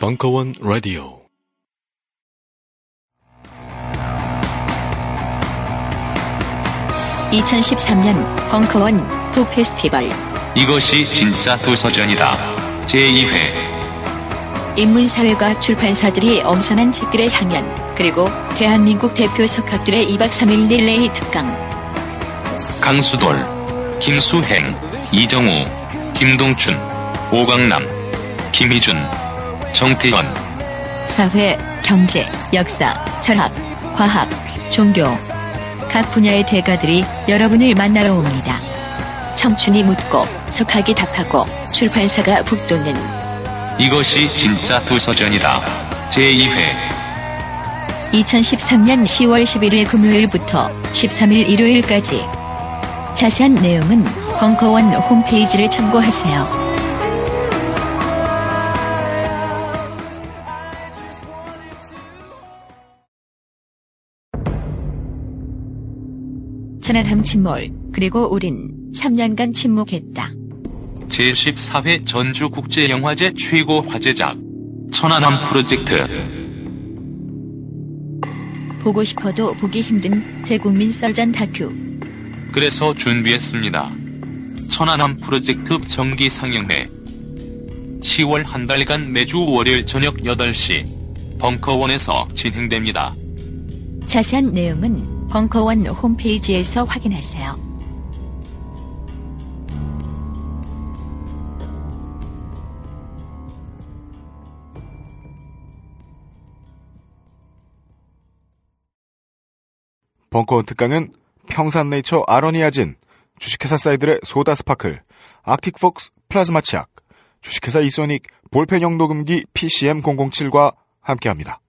벙커원 라디오. (2013년) 벙커원 부 페스티벌. 이것이 진짜 도서전이다. 제2회. 인문사회과 출판사들이 엄선한 책들의 향연, 그리고 대한민국 대표 석학들의 2박 3일 릴레이 특강. 강수돌, 김수행, 이정우, 김동춘, 오광남, 김희준, 정태현. 사회, 경제, 역사, 철학, 과학, 종교 각 분야의 대가들이 여러분을 만나러 옵니다. 청춘이 묻고 석학이 답하고 출판사가 북돋는 이것이 진짜 도서전이다. 제2회 2013년 10월 11일 금요일부터 13일 일요일까지. 자세한 내용은 벙커원 홈페이지를 참고하세요. 천안함 침몰, 그리고 우린 3년간 침묵했다. 제14회 전주국제영화제 최고 화제작 천안함 프로젝트. 보고 싶어도 보기 힘든 대국민 썰잔 다큐. 그래서 준비했습니다. 천안함 프로젝트 정기 상영회. 10월 한 달간 매주 월요일 저녁 8시 벙커원에서 진행됩니다. 자세한 내용은 벙커원 홈페이지에서 확인하세요. 벙커원 특강은 평산네이처 아로니아진, 주식회사 사이들의 소다 스파클, 아틱폭스 플라즈마 치약, 주식회사 이소닉 볼펜형 녹음기 PCM007과 함께합니다.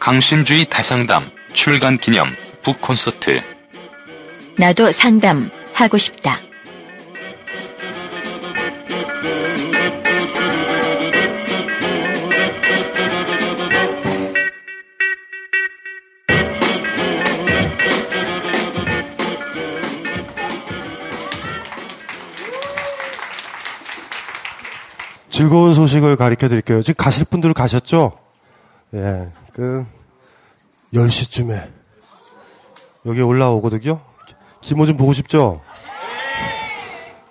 강신주의 다상담 출간 기념 북 콘서트. 나도 상담 하고 싶다. 즐거운 소식을 가르쳐 드릴게요. 지금 가실 분들 가셨죠? 예. 10시쯤에 여기 올라오거든요. 김호준 보고 싶죠?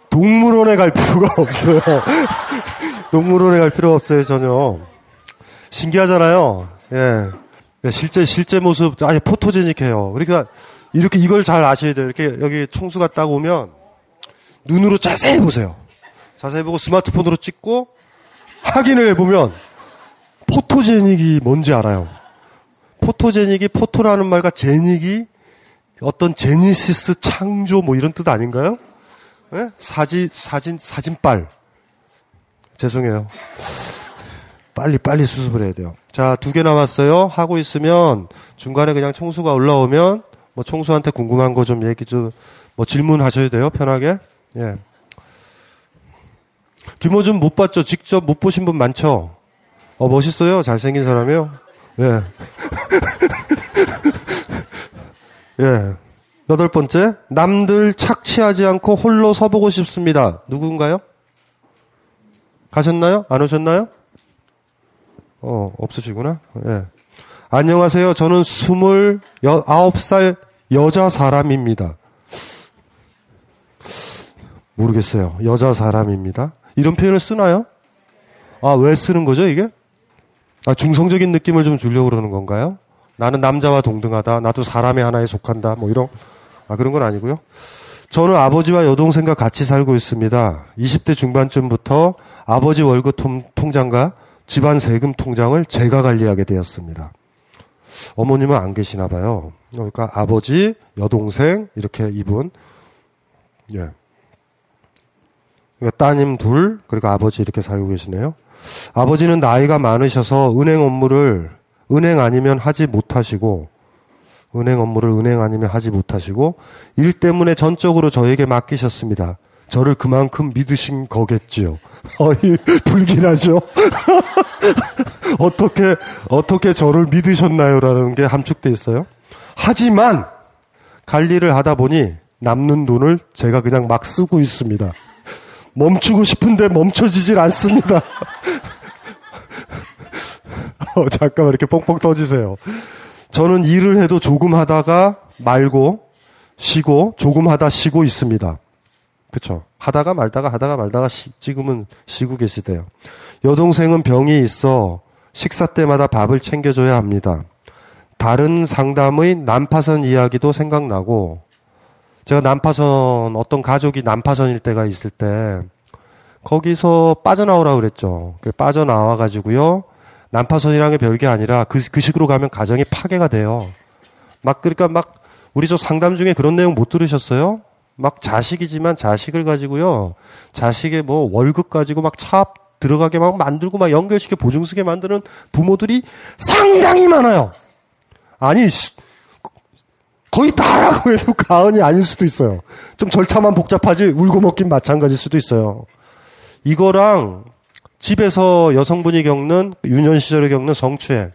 동물원에 갈 필요가 없어요. 동물원에 갈 필요가 없어요, 전혀. 신기하잖아요. 예. 실제 모습 아예 포토제닉해요. 그러니까 이렇게 이걸 잘 아셔야 돼요. 이렇게 여기 청수가 딱 오면 눈으로 자세히 보세요. 자세히 보고 스마트폰으로 찍고 확인을 해보면 포토제닉이 뭔지 알아요. 포토제닉이 포토라는 말과 제닉이 어떤 제니시스 창조 뭐 이런 뜻 아닌가요? 네? 사진빨. 죄송해요. 빨리 수습을 해야 돼요. 자, 2개 남았어요. 하고 있으면 중간에 그냥 청수가 올라오면 뭐 청수한테 궁금한 거 좀 얘기 좀 뭐 질문하셔야 돼요. 편하게. 예. 김호준 못 봤죠? 직접 못 보신 분 많죠? 멋있어요. 잘생긴 사람이요. 예. 예. 8번째. 남들 착취하지 않고 홀로 서보고 싶습니다. 누군가요? 가셨나요? 안 오셨나요? 없으시구나. 예. 안녕하세요. 저는 29살 여자 사람입니다. 모르겠어요. 여자 사람입니다. 이런 표현을 쓰나요? 아, 왜 쓰는 거죠, 이게? 아, 중성적인 느낌을 좀 주려고 그러는 건가요? 나는 남자와 동등하다. 나도 사람의 하나에 속한다. 뭐 이런. 아, 그런 건 아니고요. 저는 아버지와 여동생과 같이 살고 있습니다. 20대 중반쯤부터 아버지 월급 통장과 집안 세금 통장을 제가 관리하게 되었습니다. 어머님은 안 계시나 봐요. 그러니까 아버지, 여동생 이렇게 이분. 예. 그러니까 따님 둘, 그리고 아버지 이렇게 살고 계시네요. 아버지는 나이가 많으셔서 은행 업무를 은행 아니면 하지 못하시고 일 때문에 전적으로 저에게 맡기셨습니다. 저를 그만큼 믿으신 거겠지요. 어이, 불길하죠? 어떻게 저를 믿으셨나요? 라는 게 함축돼 있어요. 하지만 관리를 하다 보니 남는 돈을 제가 그냥 막 쓰고 있습니다. 멈추고 싶은데 멈춰지질 않습니다. 잠깐만 이렇게 뻥뻥 터지세요. 저는 일을 해도 조금 하다가 말고 쉬고 조금 하다 쉬고 있습니다. 그렇죠? 하다가 말다가 지금은 쉬고 계시대요. 여동생은 병이 있어 식사 때마다 밥을 챙겨줘야 합니다. 다른 상담의 난파선 이야기도 생각나고, 제가 난파선, 어떤 가족이 난파선일 때가 있을 때 거기서 빠져나오라고 그랬죠. 빠져나와가지고요. 난파선이랑은 별게 아니라 그 식으로 가면 가정이 파괴가 돼요. 그러니까 우리 저 상담 중에 그런 내용 못 들으셨어요? 자식이지만 자식을 가지고요. 자식의 월급 가지고 차 들어가게 만들고 연결시켜 보증 쓰게 만드는 부모들이 상당히 많아요. 아니, 거의 다라고 해도 과언이 아닐 수도 있어요. 좀 절차만 복잡하지 울고 먹긴 마찬가지일 수도 있어요. 이거랑 집에서 여성분이 겪는 유년 시절에 겪는 성추행,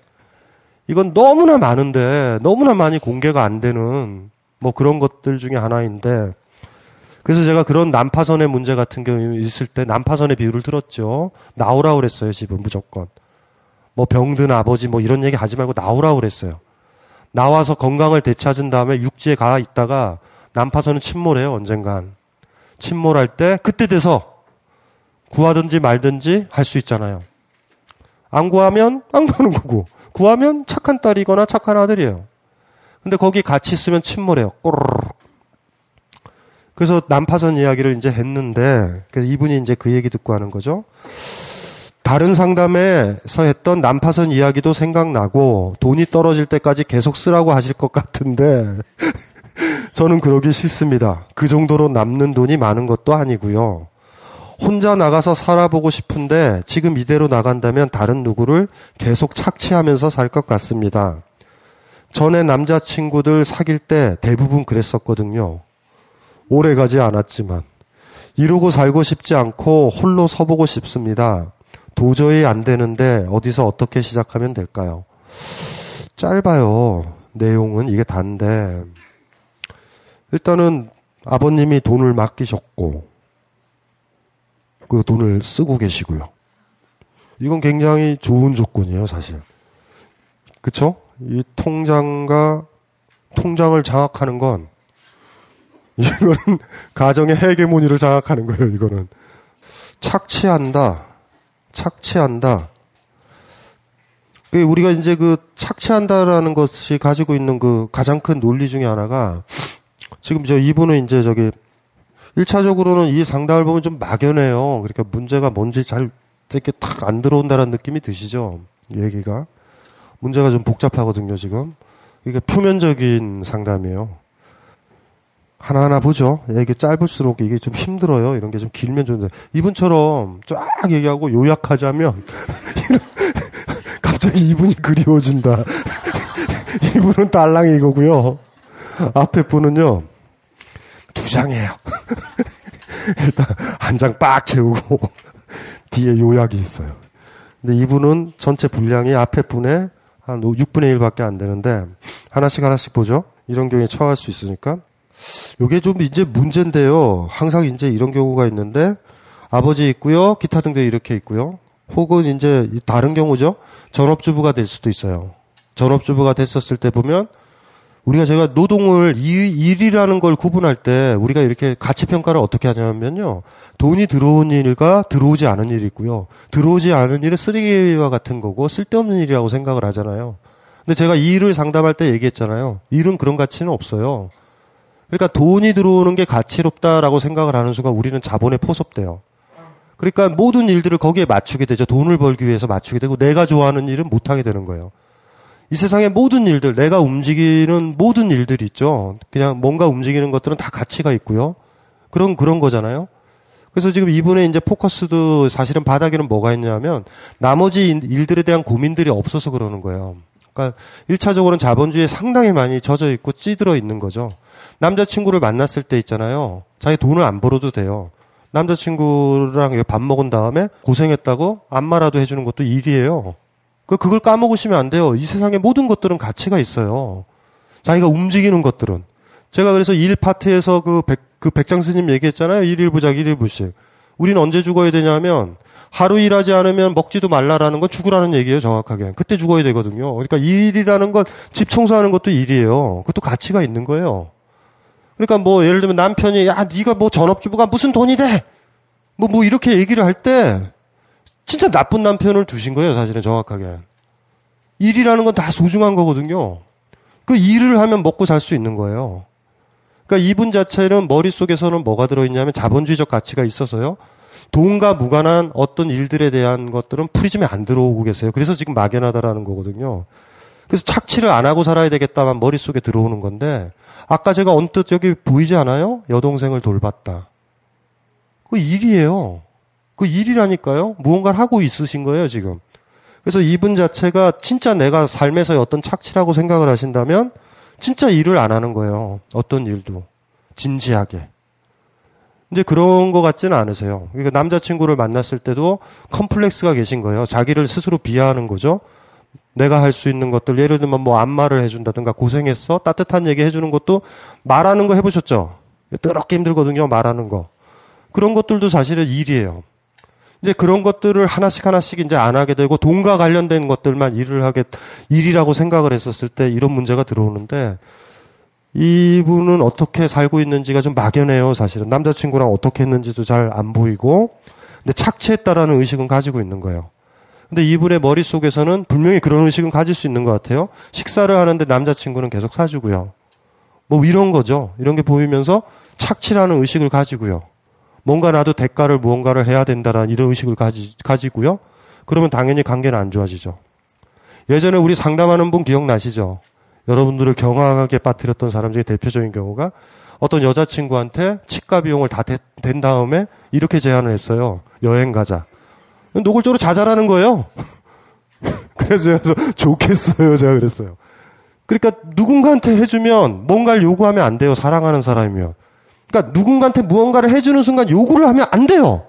이건 너무나 많은데 너무나 많이 공개가 안 되는 그런 것들 중에 하나인데, 그래서 제가 그런 난파선의 문제 같은 경우 있을 때 난파선의 비유를 들었죠. 나오라고 그랬어요. 집은 무조건 병든 아버지 이런 얘기 하지 말고 나오라고 그랬어요. 나와서 건강을 되찾은 다음에 육지에 가 있다가 난파선은 침몰해요. 언젠간 침몰할 때 그때 돼서 구하든지 말든지 할 수 있잖아요. 안 구하면 안 구하는 거고 구하면 착한 딸이거나 착한 아들이에요. 근데 거기 같이 있으면 침몰해요. 꼬르르. 그래서 난파선 이야기를 이제 했는데, 그래서 이분이 이제 그 얘기 듣고 하는 거죠. 다른 상담에서 했던 난파선 이야기도 생각나고 돈이 떨어질 때까지 계속 쓰라고 하실 것 같은데 저는 그러기 싫습니다. 그 정도로 남는 돈이 많은 것도 아니고요. 혼자 나가서 살아보고 싶은데 지금 이대로 나간다면 다른 누구를 계속 착취하면서 살 것 같습니다. 전에 남자친구들 사귈 때 대부분 그랬었거든요. 오래가지 않았지만 이러고 살고 싶지 않고 홀로 서보고 싶습니다. 도저히 안 되는데 어디서 어떻게 시작하면 될까요? 짧아요. 내용은 이게 단데, 일단은 아버님이 돈을 맡기셨고 그 돈을 쓰고 계시고요. 이건 굉장히 좋은 조건이에요, 사실. 그쵸? 이 통장을 장악하는 건, 이거는 가정의 헤게모니를 장악하는 거예요, 이거는. 착취한다. 우리가 이제 착취한다라는 것이 가지고 있는 가장 큰 논리 중에 하나가, 지금 이분은 이제 1차적으로는 이 상담을 보면 좀 막연해요. 그러니까 문제가 뭔지 잘 이렇게 탁 안 들어온다라는 느낌이 드시죠? 얘기가. 문제가 좀 복잡하거든요, 지금. 이게 표면적인 상담이에요. 하나하나 보죠. 이게 짧을수록 이게 좀 힘들어요. 이런 게 좀 길면 좋은데, 이분처럼 쫙 얘기하고 요약하자면 갑자기 이분이 그리워진다. 이분은 딸랑이 이거고요. 앞에 분은요. 두 장이에요. 일단 한 장 빡 채우고 뒤에 요약이 있어요. 근데 이분은 전체 분량이 앞에 분의 한 6분의 1밖에 안 되는데 하나씩 보죠. 이런 경우에 처할 수 있으니까. 요게 좀 이제 문제인데요. 항상 이제 이런 경우가 있는데, 아버지 있고요, 기타 등등 이렇게 있고요. 혹은 이제 다른 경우죠. 전업주부가 될 수도 있어요. 전업주부가 됐었을 때 보면, 제가 노동을 일이라는 걸 구분할 때 우리가 이렇게 가치 평가를 어떻게 하냐면요. 돈이 들어온 일과 들어오지 않은 일이 있고요. 들어오지 않은 일은 쓰레기와 같은 거고 쓸데없는 일이라고 생각을 하잖아요. 근데 제가 이 일을 상담할 때 얘기했잖아요. 일은 그런 가치는 없어요. 그러니까 돈이 들어오는 게 가치롭다라고 생각을 하는 순간 우리는 자본에 포섭돼요. 그러니까 모든 일들을 거기에 맞추게 되죠. 돈을 벌기 위해서 맞추게 되고, 내가 좋아하는 일은 못하게 되는 거예요. 이 세상의 모든 일들, 내가 움직이는 모든 일들이 있죠. 그냥 뭔가 움직이는 것들은 다 가치가 있고요. 그런 거잖아요. 그래서 지금 이분의 이제 포커스도 사실은 바닥에는 뭐가 있냐면 나머지 일들에 대한 고민들이 없어서 그러는 거예요. 그러니까 1차적으로는 자본주의에 상당히 많이 젖어 있고 찌들어 있는 거죠. 남자친구를 만났을 때 있잖아요. 자기 돈을 안 벌어도 돼요. 남자친구랑 밥 먹은 다음에 고생했다고 안마라도 해주는 것도 일이에요. 그걸 까먹으시면 안 돼요. 이 세상의 모든 것들은 가치가 있어요. 자기가 움직이는 것들은. 제가 그래서 일 파트에서 그 백장 스님 얘기했잖아요. 일일부작 일일부식. 우린 언제 죽어야 되냐면 하루 일하지 않으면 먹지도 말라라는 건 죽으라는 얘기예요. 정확하게. 그때 죽어야 되거든요. 그러니까 일이라는 건 집 청소하는 것도 일이에요. 그것도 가치가 있는 거예요. 그러니까 뭐 예를 들면 남편이 야 네가 뭐 전업주부가 무슨 돈이 돼? 뭐 이렇게 얘기를 할 때 진짜 나쁜 남편을 두신 거예요. 사실은 정확하게. 일이라는 건 다 소중한 거거든요. 그 일을 하면 먹고 살 수 있는 거예요. 그러니까 이분 자체는 머릿속에서는 뭐가 들어있냐면 자본주의적 가치가 있어서요. 돈과 무관한 어떤 일들에 대한 것들은 프리즘에 안 들어오고 계세요. 그래서 지금 막연하다라는 거거든요. 그래서 착취를 안 하고 살아야 되겠다만 머릿속에 들어오는 건데 아까 제가 언뜻 여기 보이지 않아요? 여동생을 돌봤다. 그 일이에요. 그 일이라니까요. 무언가를 하고 있으신 거예요 지금. 그래서 이분 자체가 진짜 내가 삶에서 어떤 착취라고 생각을 하신다면 진짜 일을 안 하는 거예요. 어떤 일도. 진지하게. 이제 그런 것 같지는 않으세요. 그러니까 남자친구를 만났을 때도 컴플렉스가 계신 거예요. 자기를 스스로 비하하는 거죠. 내가 할 수 있는 것들, 예를 들면 뭐 안마를 해준다든가 고생했어? 따뜻한 얘기 해주는 것도 말하는 거 해보셨죠? 더럽게 힘들거든요. 말하는 거. 그런 것들도 사실은 일이에요. 이제 그런 것들을 하나씩 이제 안 하게 되고 돈과 관련된 것들만 일이라고 생각을 했었을 때 이런 문제가 들어오는데 이분은 어떻게 살고 있는지가 좀 막연해요, 사실은. 남자친구랑 어떻게 했는지도 잘 안 보이고 근데 착취했다라는 의식은 가지고 있는 거예요. 근데 이분의 머릿속에서는 분명히 그런 의식은 가질 수 있는 것 같아요. 식사를 하는데 남자친구는 계속 사주고요. 뭐 이런 거죠. 이런 게 보이면서 착취라는 의식을 가지고요. 뭔가 나도 대가를 무언가를 해야 된다라는 이런 의식을 가지고요. 그러면 당연히 관계는 안 좋아지죠. 예전에 우리 상담하는 분 기억나시죠? 여러분들을 경악하게 빠뜨렸던 사람 중에 대표적인 경우가 어떤 여자친구한테 치과 비용을 다 댄 다음에 이렇게 제안을 했어요. 여행 가자. 노골적으로 자잘하는 거예요. 그래서 좋겠어요. 제가 그랬어요. 그러니까 누군가한테 해주면 뭔가를 요구하면 안 돼요. 사랑하는 사람이면. 그러니까 누군가한테 무언가를 해주는 순간 요구를 하면 안 돼요.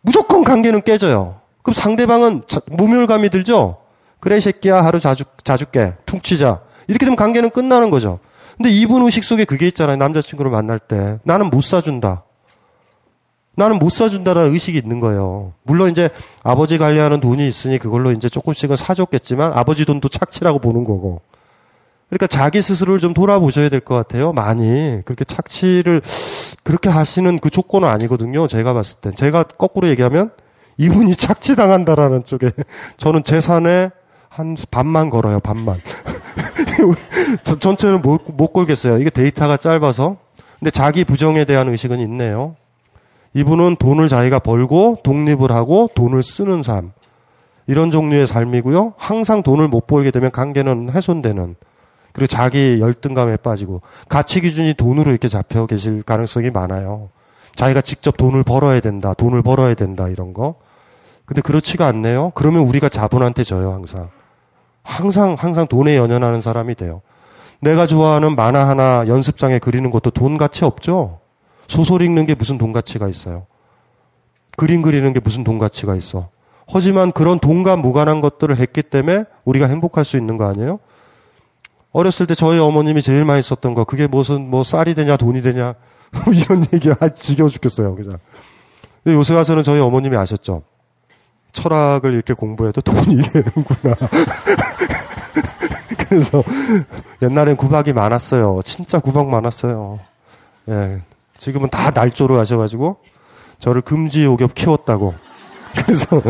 무조건 관계는 깨져요. 그럼 상대방은 모멸감이 들죠. 그래 이 새끼야 하루 자줄게 퉁치자. 이렇게 되면 관계는 끝나는 거죠. 근데 이분 의식 속에 그게 있잖아요. 남자친구를 만날 때 나는 못 사준다. 나는 못 사준다라는 의식이 있는 거예요. 물론 이제 아버지 관리하는 돈이 있으니 그걸로 이제 조금씩은 사줬겠지만 아버지 돈도 착취라고 보는 거고. 그러니까 자기 스스로를 좀 돌아보셔야 될 것 같아요. 많이. 그렇게 착취를 그렇게 하시는 그 조건은 아니거든요. 제가 봤을 땐. 제가 거꾸로 얘기하면 이분이 착취당한다라는 쪽에 저는 재산에 한 반만 걸어요. 반만. 전체는 못 걸겠어요. 이게 데이터가 짧아서. 근데 자기 부정에 대한 의식은 있네요. 이분은 돈을 자기가 벌고 독립을 하고 돈을 쓰는 삶. 이런 종류의 삶이고요. 항상 돈을 못 벌게 되면 관계는 훼손되는. 그리고 자기 열등감에 빠지고 가치 기준이 돈으로 이렇게 잡혀 계실 가능성이 많아요. 자기가 직접 돈을 벌어야 된다 이런 거. 근데 그렇지가 않네요. 그러면 우리가 자본한테 져요. 항상 돈에 연연하는 사람이 돼요. 내가 좋아하는 만화 하나 연습장에 그리는 것도 돈 가치 없죠. 소설 읽는 게 무슨 돈 가치가 있어요. 그림 그리는 게 무슨 돈 가치가 있어. 하지만 그런 돈과 무관한 것들을 했기 때문에 우리가 행복할 수 있는 거 아니에요? 어렸을 때 저희 어머님이 제일 많이 썼던 거 그게 무슨 뭐 쌀이 되냐 돈이 되냐 이런 얘기 지겨워 죽겠어요. 그냥. 요새 와서는 저희 어머님이 아셨죠. 철학을 이렇게 공부해도 돈이 되는구나. 그래서 옛날엔 구박이 많았어요. 진짜 구박 많았어요. 예, 지금은 다 날조로 하셔가지고 저를 금지옥엽 키웠다고. 그래서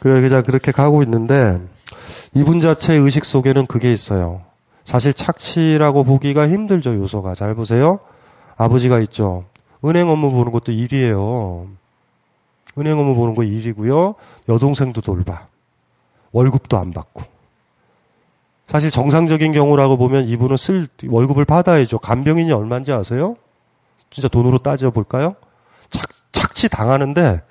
그냥 그렇게 가고 있는데 이분 자체의 의식 속에는 그게 있어요. 사실 착취라고 보기가 힘들죠. 요소가. 잘 보세요. 아버지가 있죠. 은행 업무 보는 것도 일이에요. 은행 업무 보는 거 일이고요. 여동생도 돌봐. 월급도 안 받고. 사실 정상적인 경우라고 보면 이분은 월급을 받아야죠. 간병인이 얼마인지 아세요? 진짜 돈으로 따져볼까요? 착취 당하는데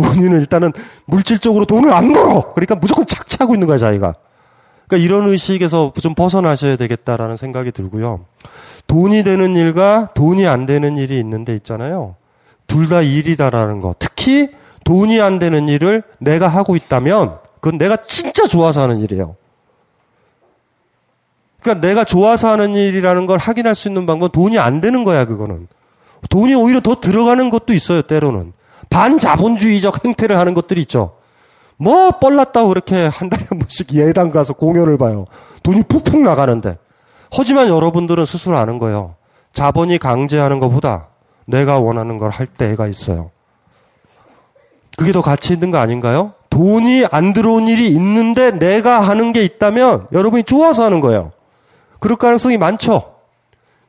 본인은 일단은 물질적으로 돈을 안 벌어. 그러니까 무조건 착취하고 있는 거야, 자기가. 그러니까 이런 의식에서 좀 벗어나셔야 되겠다라는 생각이 들고요. 돈이 되는 일과 돈이 안 되는 일이 있는데 있잖아요. 둘 다 일이다라는 거. 특히 돈이 안 되는 일을 내가 하고 있다면 그건 내가 진짜 좋아서 하는 일이에요. 그러니까 내가 좋아서 하는 일이라는 걸 확인할 수 있는 방법은 돈이 안 되는 거야, 그거는. 돈이 오히려 더 들어가는 것도 있어요, 때로는. 반자본주의적 행태를 하는 것들이 있죠. 뭐 뻘났다고 그렇게 한 달에 한 번씩 예당 가서 공연을 봐요. 돈이 푹푹 나가는데. 하지만 여러분들은 스스로 아는 거예요. 자본이 강제하는 것보다 내가 원하는 걸 할 때가 있어요. 그게 더 가치 있는 거 아닌가요? 돈이 안 들어온 일이 있는데 내가 하는 게 있다면 여러분이 좋아서 하는 거예요. 그럴 가능성이 많죠.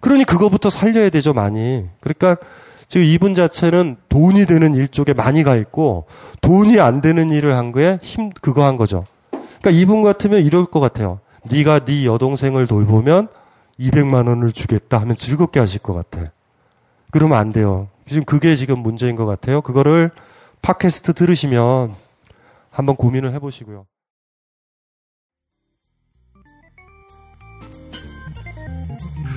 그러니 그거부터 살려야 되죠, 많이. 그러니까 지금 이분 자체는 돈이 되는 일 쪽에 많이 가 있고 돈이 안 되는 일을 한 거에 그거 한 거죠. 그러니까 이분 같으면 이럴 것 같아요. 네가 네 여동생을 돌보면 200만 원을 주겠다 하면 즐겁게 하실 것 같아. 그러면 안 돼요. 지금 그게 지금 문제인 것 같아요. 그거를 팟캐스트 들으시면 한번 고민을 해보시고요.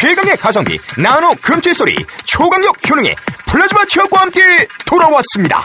최강의 가성비 나노 금칠소리 초강력 효능의 플라즈마 치약과 함께 돌아왔습니다.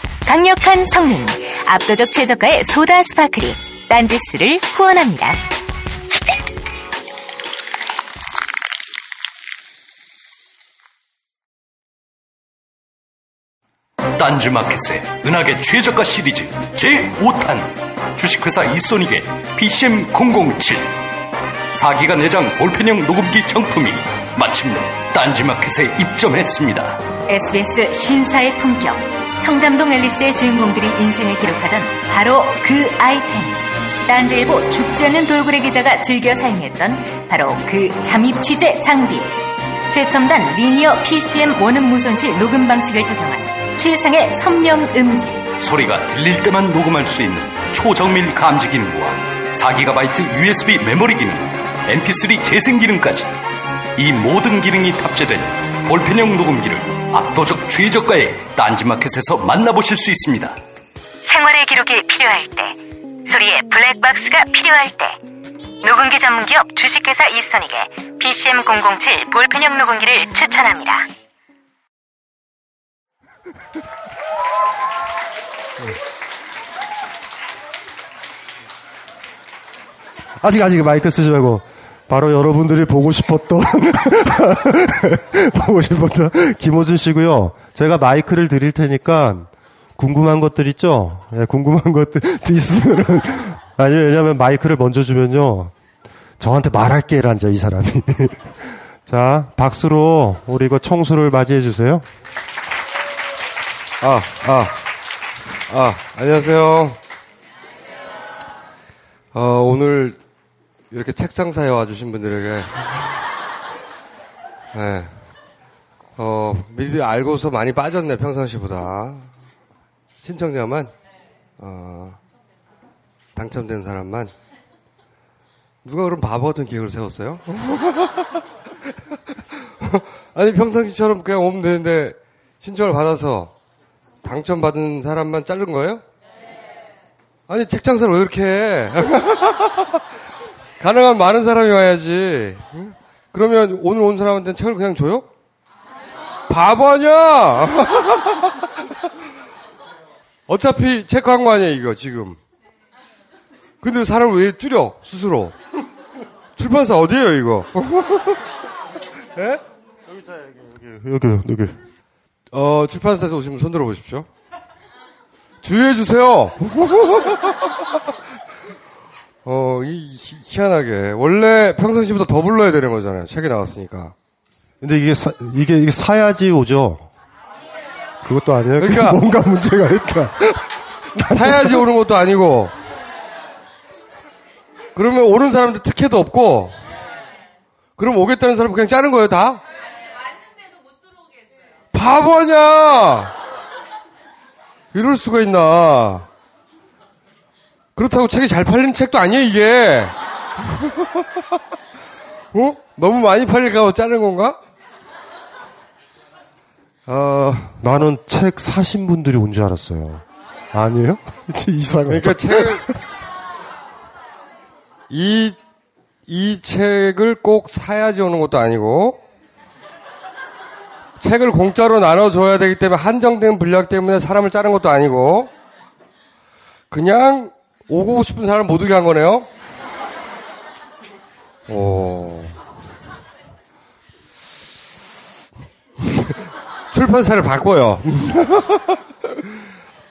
강력한 성능, 압도적 최저가의 소다 스파클이 딴지스를 후원합니다. 딴지마켓의 은하계 최저가 시리즈 제5탄, 주식회사 이소닉의 PCM007 4기가 내장 볼펜형 녹음기 정품이 마침내 딴지마켓에 입점했습니다. SBS 신사의 품격, 청담동 앨리스의 주인공들이 인생을 기록하던 바로 그 아이템, 딴지일보 죽지 않는 돌고래 기자가 즐겨 사용했던 바로 그 잠입 취재 장비, 최첨단 리니어 PCM 원음 무손실 녹음 방식을 적용한 최상의 선명 음질, 소리가 들릴 때만 녹음할 수 있는 초정밀 감지 기능과 4GB USB 메모리 기능, MP3 재생 기능까지, 이 모든 기능이 탑재된 볼펜형 녹음기를 압도적 최저가의 딴지마켓에서 만나보실 수 있습니다. 생활의 기록이 필요할 때, 소리의 블랙박스가 필요할 때, 녹음기 전문기업 주식회사 이소닉의 PCM007 볼펜형 녹음기를 추천합니다. 아직 마이크 쓰지 말고 바로 여러분들이 보고 싶었던 김호준 씨고요. 제가 마이크를 드릴 테니까 궁금한 것들 있죠? 예, 궁금한 것들 있으면은 아니, 왜냐면 마이크를 먼저 주면요. 저한테 말할 기회를 안 줘요, 이 사람이. 자, 박수로 우리 이거 청소를 맞이해 주세요. 안녕하세요. 오늘 이렇게 책장사에 와주신 분들에게, 네. 미리 알고서 많이 빠졌네, 평상시보다. 신청자만, 당첨된 사람만. 누가 그럼 바보 같은 기획을 세웠어요? 아니, 평상시처럼 그냥 오면 되는데, 신청을 받아서 당첨받은 사람만 자른 거예요? 아니, 책장사를 왜 이렇게 해? 가능한 많은 사람이 와야지. 응? 그러면 오늘 온 사람한테는 책을 그냥 줘요? 바보 아니야! 어차피 책 광고 아니야, 이거, 지금. 근데 사람을 왜 줄여, 스스로? 출판사 어디에요, 이거? 예? 여기. 출판사에서 오시면 손 들어보십시오. 주의해주세요! 희한하게. 원래 평상시보다 더 불러야 되는 거잖아요. 책이 나왔으니까. 근데 이게 사야지 오죠? 그것도 아니에요. 그러니까. 뭔가 문제가 있다. 사야지 오는 것도 아니고. 그러면 오는 사람들 특혜도 없고. 그럼 오겠다는 사람 그냥 짜는 거예요, 다? 왔는데도 못 들어오게 했어요. 바보냐! 이럴 수가 있나. 그렇다고 책이 잘 팔리는 책도 아니에요, 이게. 어? 너무 많이 팔릴까봐 자른 건가? 나는 책 사신 분들이 온 줄 알았어요. 아니에요? 이상해. 그러니까 이 책을 꼭 사야지 오는 것도 아니고, 책을 공짜로 나눠줘야 되기 때문에 한정된 분량 때문에 사람을 짜는 것도 아니고, 그냥 오고 싶은 사람 못 오게 한 거네요? 오. 출판사를 바꿔요.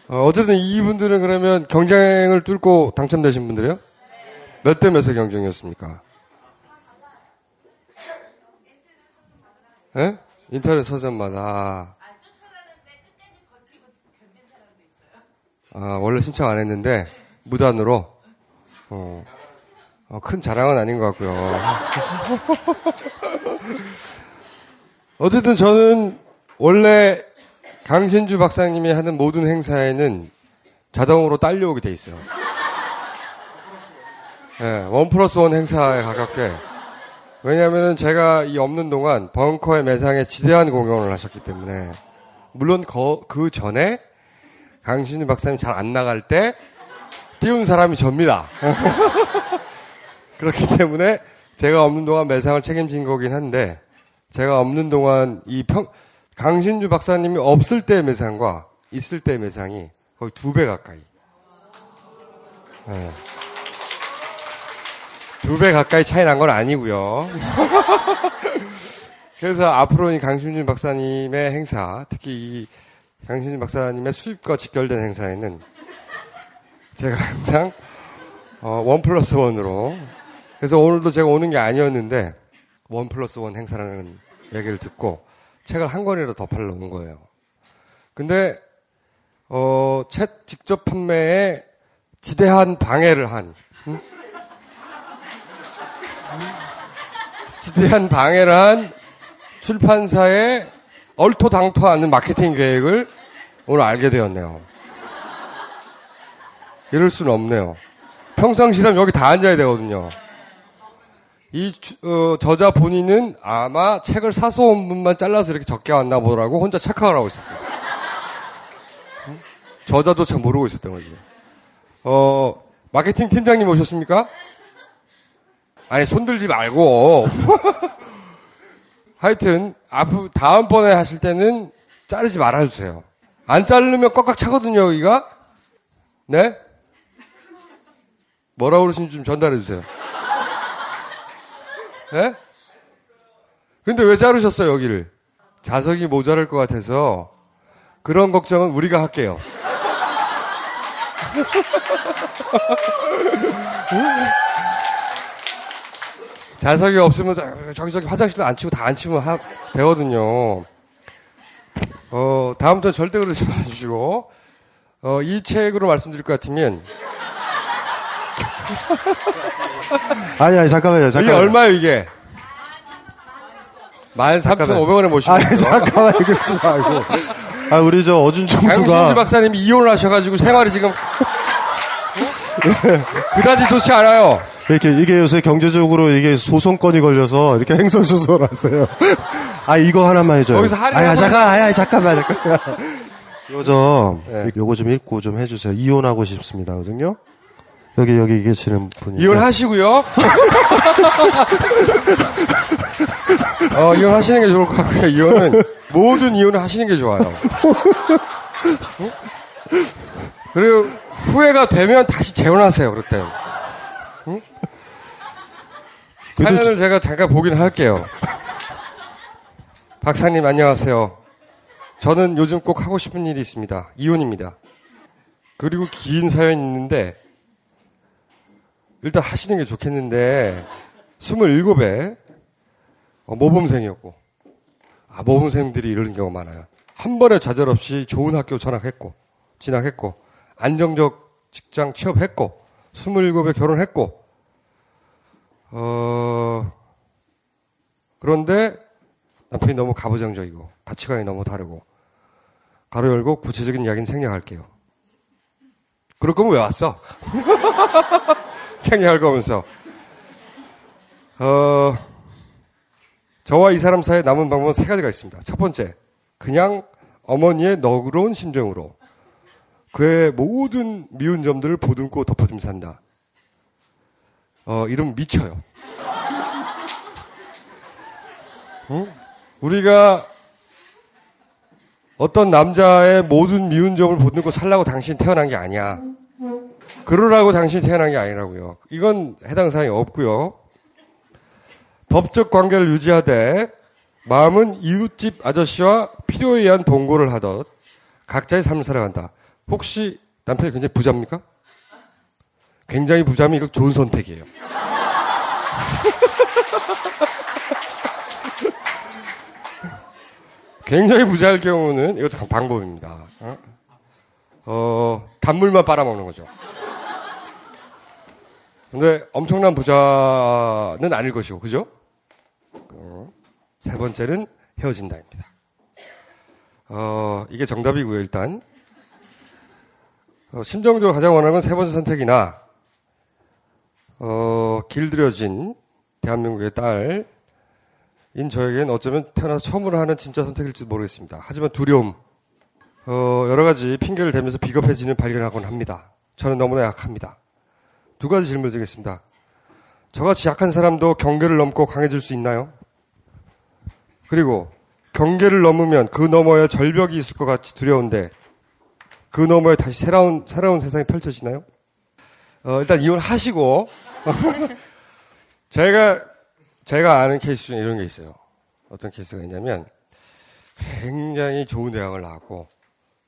어쨌든 이분들은 그러면 경쟁을 뚫고 당첨되신 분들이요? 몇 대 몇의 경쟁이었습니까? 예? 인터넷 서점마다. 안 쫓아가는데 끝까지 버티고 견딘 사람도 있어요. 원래 신청 안 했는데 무단으로. 큰 자랑은 아닌 것 같고요. 어쨌든 저는 원래 강신주 박사님이 하는 모든 행사에는 자동으로 딸려오게 돼 있어요. 네, 1+1 행사에 가깝게. 왜냐면은 제가 이 없는 동안 벙커의 매상에 지대한 공연을 하셨기 때문에, 물론 그 전에 강신주 박사님이 잘 안 나갈 때 띄운 사람이 접니다. 그렇기 때문에 제가 없는 동안 매상을 책임진 거긴 한데, 제가 없는 동안 강신주 박사님이 없을 때의 매상과 있을 때의 매상이 거의 2배 가까이. 네. 2배 가까이 차이 난 건 아니고요. 그래서 앞으로 이 강신주 박사님의 행사, 특히 이 강신주 박사님의 수입과 직결된 행사에는 제가 항상 1+1으로. 그래서 오늘도 제가 오는 게 아니었는데 1+1 행사라는 얘기를 듣고 책을 한 권이라도 더 팔러 온 거예요. 근데 책 직접 판매에 지대한 방해를 한. 응? 지대한 방해를 한 출판사의 얼토당토하는 마케팅 계획을 오늘 알게 되었네요. 이럴 수는 없네요. 평상시라면 여기 다 앉아야 되거든요. 이 저자 본인은 아마 책을 사서 온 분만 잘라서 이렇게 적게 왔나 보더라고. 혼자 착각을 하고 있었어요. 저자도 참 모르고 있었던 거지. 마케팅 팀장님 오셨습니까? 아니, 손들지 말고. 하여튼 다음번에 하실 때는 자르지 말아주세요. 안 자르면 꽉꽉 차거든요, 여기가. 네? 뭐라고 그러시는지 좀 전달해주세요. 네? 근데 왜 자르셨어요, 여기를? 좌석이 모자랄 것 같아서. 그런 걱정은 우리가 할게요. 자석이 없으면 저기저기 화장실도 안 치고 다 안 치면 되거든요. 다음부터 절대 그러지 말아주시고, 이 책으로 말씀드릴 것 같으면. 아니, 잠깐만요. 이게 얼마예요, 이게? 13,500원에 모시고. 아니, 잠깐만, 얘기하지 말고. 아, 우리 저 어준 총수가. 강신주 박사님이 이혼을 하셔가지고 생활이 지금. 그다지 좋지 않아요. 이게 요새 경제적으로 이게 소송권이 걸려서 이렇게 행선소송을 하세요. 아, 이거 하나만 해줘요. 거기서 할인하고. 잠깐만. 요거 좀 읽고 좀 해주세요. 이혼하고 싶습니다. 거든요. 여기 계시는 분이. 이혼하시고요. 이혼하시는 게 좋을 것 같고요. 이혼은, 모든 이혼을 하시는 게 좋아요. 그리고 후회가 되면 다시 재혼하세요. 그럴 때. 응? 사연을 제가 잠깐 보긴 할게요. 박사님 안녕하세요. 저는 요즘 꼭 하고 싶은 일이 있습니다. 이혼입니다. 그리고 긴 사연이 있는데 일단 하시는 게 좋겠는데 27에 모범생이었고 모범생들이 이러는 경우가 많아요. 한 번에 좌절 없이 좋은 학교 진학했고 안정적 직장 취업했고 27에 결혼했고, 그런데 남편이 너무 가부장적이고, 가치관이 너무 다르고, 가로 열고 구체적인 이야기는 생략할게요. 그럴 거면 왜 왔어? 생략할 거면서. 저와 이 사람 사이에 남은 방법은 3가지가 있습니다. 첫 번째, 그냥 어머니의 너그러운 심정으로 그의 모든 미운 점들을 보듬고 덮어주면서 산다. 이러면 미쳐요. 응? 우리가 어떤 남자의 모든 미운 점을 보듬고 살라고 당신 태어난 게 아니야. 그러라고 당신 태어난 게 아니라고요. 이건 해당 사항이 없고요. 법적 관계를 유지하되 마음은 이웃집 아저씨와 필요에 의한 동거를 하듯 각자의 삶을 살아간다. 혹시 남편이 굉장히 부자입니까? 굉장히 부자면 이거 좋은 선택이에요. 굉장히 부자일 경우는 이것도 방법입니다. 단물만 빨아먹는 거죠. 근데 엄청난 부자는 아닐 것이고, 그죠? 3번째는 헤어진다입니다. 이게 정답이고요, 일단. 심정적으로 가장 원하는 건 3번째 선택이나 길들여진 대한민국의 딸인 저에겐 어쩌면 태어나서 처음으로 하는 진짜 선택일지도 모르겠습니다. 하지만 두려움, 여러 가지 핑계를 대면서 비겁해지는 발견하곤 합니다. 저는 너무나 약합니다. 2가지 질문을 드리겠습니다. 저같이 약한 사람도 경계를 넘고 강해질 수 있나요? 그리고 경계를 넘으면 그 너머에 절벽이 있을 것 같이 두려운데 그 너머에 다시 새로운 세상이 펼쳐지나요? 일단 이혼하시고. 제가 아는 케이스 중에 이런 게 있어요. 어떤 케이스가 있냐면 굉장히 좋은 대학을 나왔고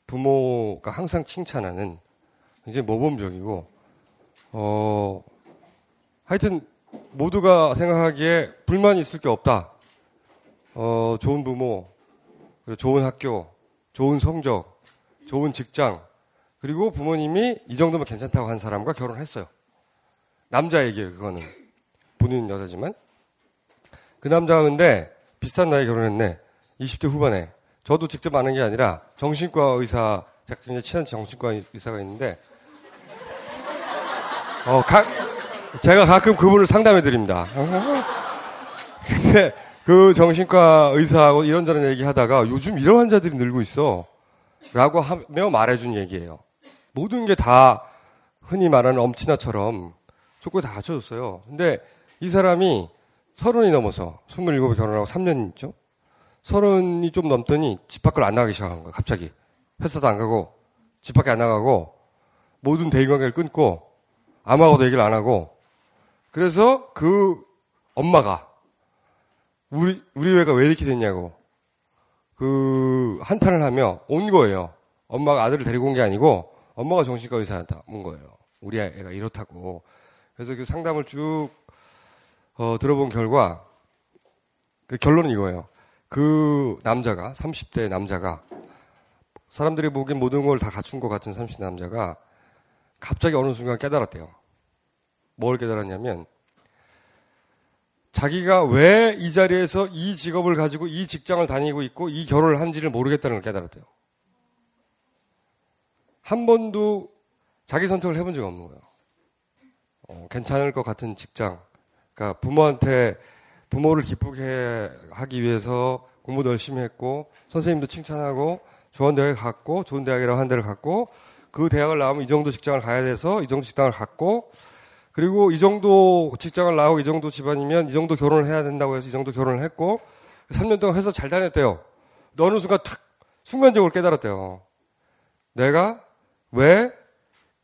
부모가 항상 칭찬하는 굉장히 모범적이고 하여튼 모두가 생각하기에 불만이 있을 게 없다. 좋은 부모, 그리고 좋은 학교, 좋은 성적, 좋은 직장, 그리고 부모님이 이 정도면 괜찮다고 한 사람과 결혼했어요. 남자 얘기예요, 그거는. 본인은 여자지만. 그 남자가 근데 비슷한 나이에 결혼했네. 20대 후반에. 저도 직접 아는 게 아니라 정신과 의사, 제가 굉장히 친한 정신과 의사가 있는데 제가 가끔 그분을 상담해드립니다. 근데 그 정신과 의사하고 이런저런 얘기하다가 요즘 이런 환자들이 늘고 있어. 라고 하며 말해준 얘기예요. 모든 게 다 흔히 말하는 엄친아처럼 조건 다 갖춰줬어요. 근데 이 사람이 30이 넘어서 27에 결혼하고 3년 있죠. 30이 좀 넘더니 집 밖을 안 나가기 시작한 거예요. 갑자기 회사도 안 가고 집 밖에 안 나가고 모든 대인관계를 끊고 아무하고도 얘기를 안 하고. 그래서 그 엄마가 우리 애가 왜 이렇게 됐냐고 한탄을 하며 온 거예요. 엄마가 아들을 데리고 온 게 아니고 엄마가 정신과 의사한테 온 거예요. 우리 애가 이렇다고. 그래서 그 상담을 쭉 들어본 결과 그 결론은 이거예요. 그 남자가 30대 남자가 사람들이 보기엔 모든 걸 다 갖춘 것 같은 30대 남자가 갑자기 어느 순간 깨달았대요. 뭘 깨달았냐면 자기가 왜 이 자리에서 이 직업을 가지고 이 직장을 다니고 있고 이 결혼을 한지를 모르겠다는 걸 깨달았대요. 한 번도 자기 선택을 해본 적이 없는 거예요. 괜찮을 것 같은 직장. 그러니까 부모를 기쁘게 하기 위해서 공부도 열심히 했고 선생님도 칭찬하고 좋은 대학 갔고 좋은 대학이라고 한 대를 갔고 그 대학을 나오면 이 정도 직장을 가야 돼서 이 정도 직장을 갔고 그리고 이 정도 직장을 나오고 이 정도 집안이면 이 정도 결혼을 해야 된다고 해서 이 정도 결혼을 했고 3년 동안 회사 잘 다녔대요. 어느 순간 탁 순간적으로 깨달았대요. 내가 왜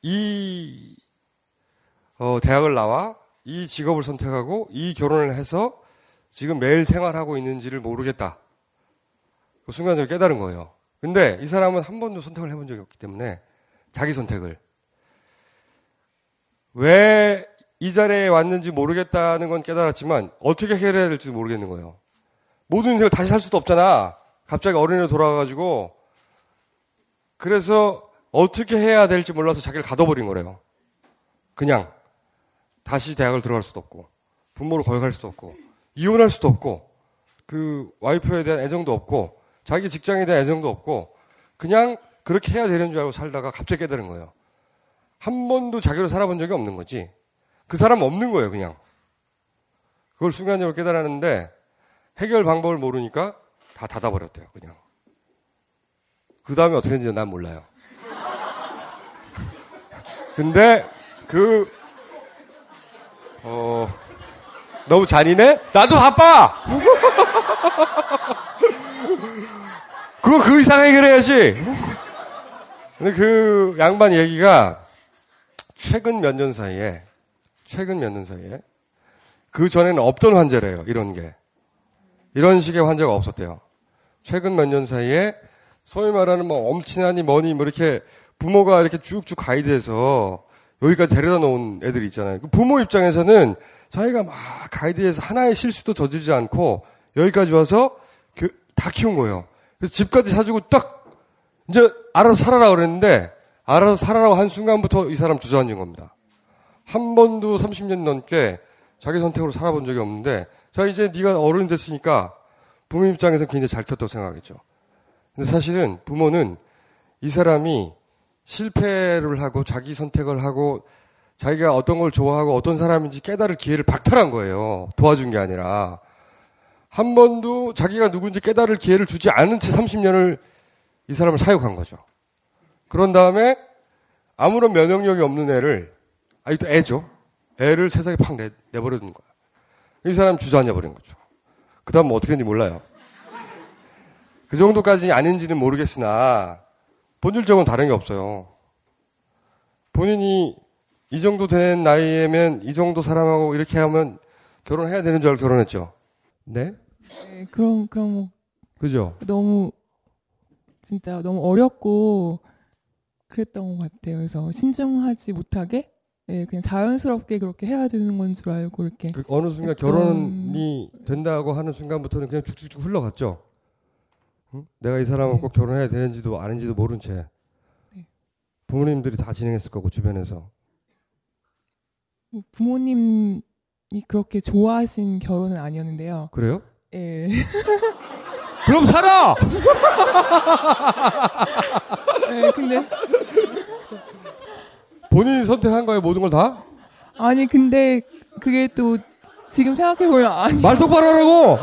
이 대학을 나와 이 직업을 선택하고 이 결혼을 해서 지금 매일 생활하고 있는지를 모르겠다. 그 순간적으로 깨달은 거예요. 근데 이 사람은 한 번도 선택을 해본 적이 없기 때문에 자기 선택을. 왜 이 자리에 왔는지 모르겠다는 건 깨달았지만 어떻게 해결해야 될지 모르겠는 거예요. 모든 인생을 다시 살 수도 없잖아. 갑자기 어린이로 돌아가가지고. 그래서 어떻게 해야 될지 몰라서 자기를 가둬버린 거래요. 그냥 다시 대학을 들어갈 수도 없고 부모를 거역할 수도 없고 이혼할 수도 없고 그 와이프에 대한 애정도 없고 자기 직장에 대한 애정도 없고 그냥 그렇게 해야 되는 줄 알고 살다가 갑자기 깨달은 거예요. 한 번도 자기로 살아본 적이 없는 거지. 그 사람은 없는 거예요, 그냥. 그걸 순간적으로 깨달았는데 해결 방법을 모르니까 다 닫아버렸대요, 그냥. 그 다음에 어떻게 했는지 난 몰라요. 근데 너무 잔인해? 나도 바빠! 그거 그 이상 해결해야지. 근데 그 양반 얘기가 최근 몇 년 사이에 그 전에는 없던 환자래요. 이런 게. 이런 식의 환자가 없었대요. 최근 몇 년 사이에 소위 말하는 뭐 엄친아니 뭐니 뭐 이렇게 부모가 이렇게 쭉쭉 가이드해서 여기까지 데려다 놓은 애들이 있잖아요. 부모 입장에서는 자기가 막 가이드해서 하나의 실수도 저지르지 않고 여기까지 와서 다 키운 거예요. 그래서 집까지 사주고 딱 이제 알아서 살아라 그랬는데 알아서 살아라고 한 순간부터 이 사람 주저앉은 겁니다. 한 번도 30년 넘게 자기 선택으로 살아본 적이 없는데 자 이제 네가 어른이 됐으니까 부모 입장에서 굉장히 잘 켰다고 생각하겠죠. 근데 사실은 부모는 이 사람이 실패를 하고 자기 선택을 하고 자기가 어떤 걸 좋아하고 어떤 사람인지 깨달을 기회를 박탈한 거예요. 도와준 게 아니라. 한 번도 자기가 누군지 깨달을 기회를 주지 않은 채 30년을 이 사람을 사육한 거죠. 그런 다음에 아무런 면역력이 없는 애를 또 애죠. 애를 세상에 팍 내버려 둔 거야. 이 사람 주저앉아 버린 거죠. 그 다음 뭐 어떻게 했는지 몰라요. 그 정도까지 아닌지는 모르겠으나 본질적으로는 다른 게 없어요. 본인이 이 정도 된 나이에면 이 정도 사람하고 이렇게 하면 결혼해야 되는 줄 알고 결혼했죠. 네? 네, 그럼 뭐 그죠? 너무 진짜 너무 어렵고 그랬던 것 같아요. 그래서 신중하지 못하게 그냥 자연스럽게 그렇게 해야 되는 건 줄 알고 이렇게 그 어느 순간 했던... 결혼이 된다고 하는 순간부터는 그냥 쭉쭉쭉 흘러갔죠. 응? 내가 이 사람하고 꼭 결혼해야 되는지도 아닌지도 모른 채 부모님들이 다 진행했을 거고 주변에서 뭐 부모님이 그렇게 좋아하신 결혼은 아니었는데요. 그래요? 예. 그럼 살아! 네, 근데 본인이 선택한 거예요, 모든 걸 다? 아니, 근데 그게 또 지금 생각해보면 아니 말 똑바로 하라고!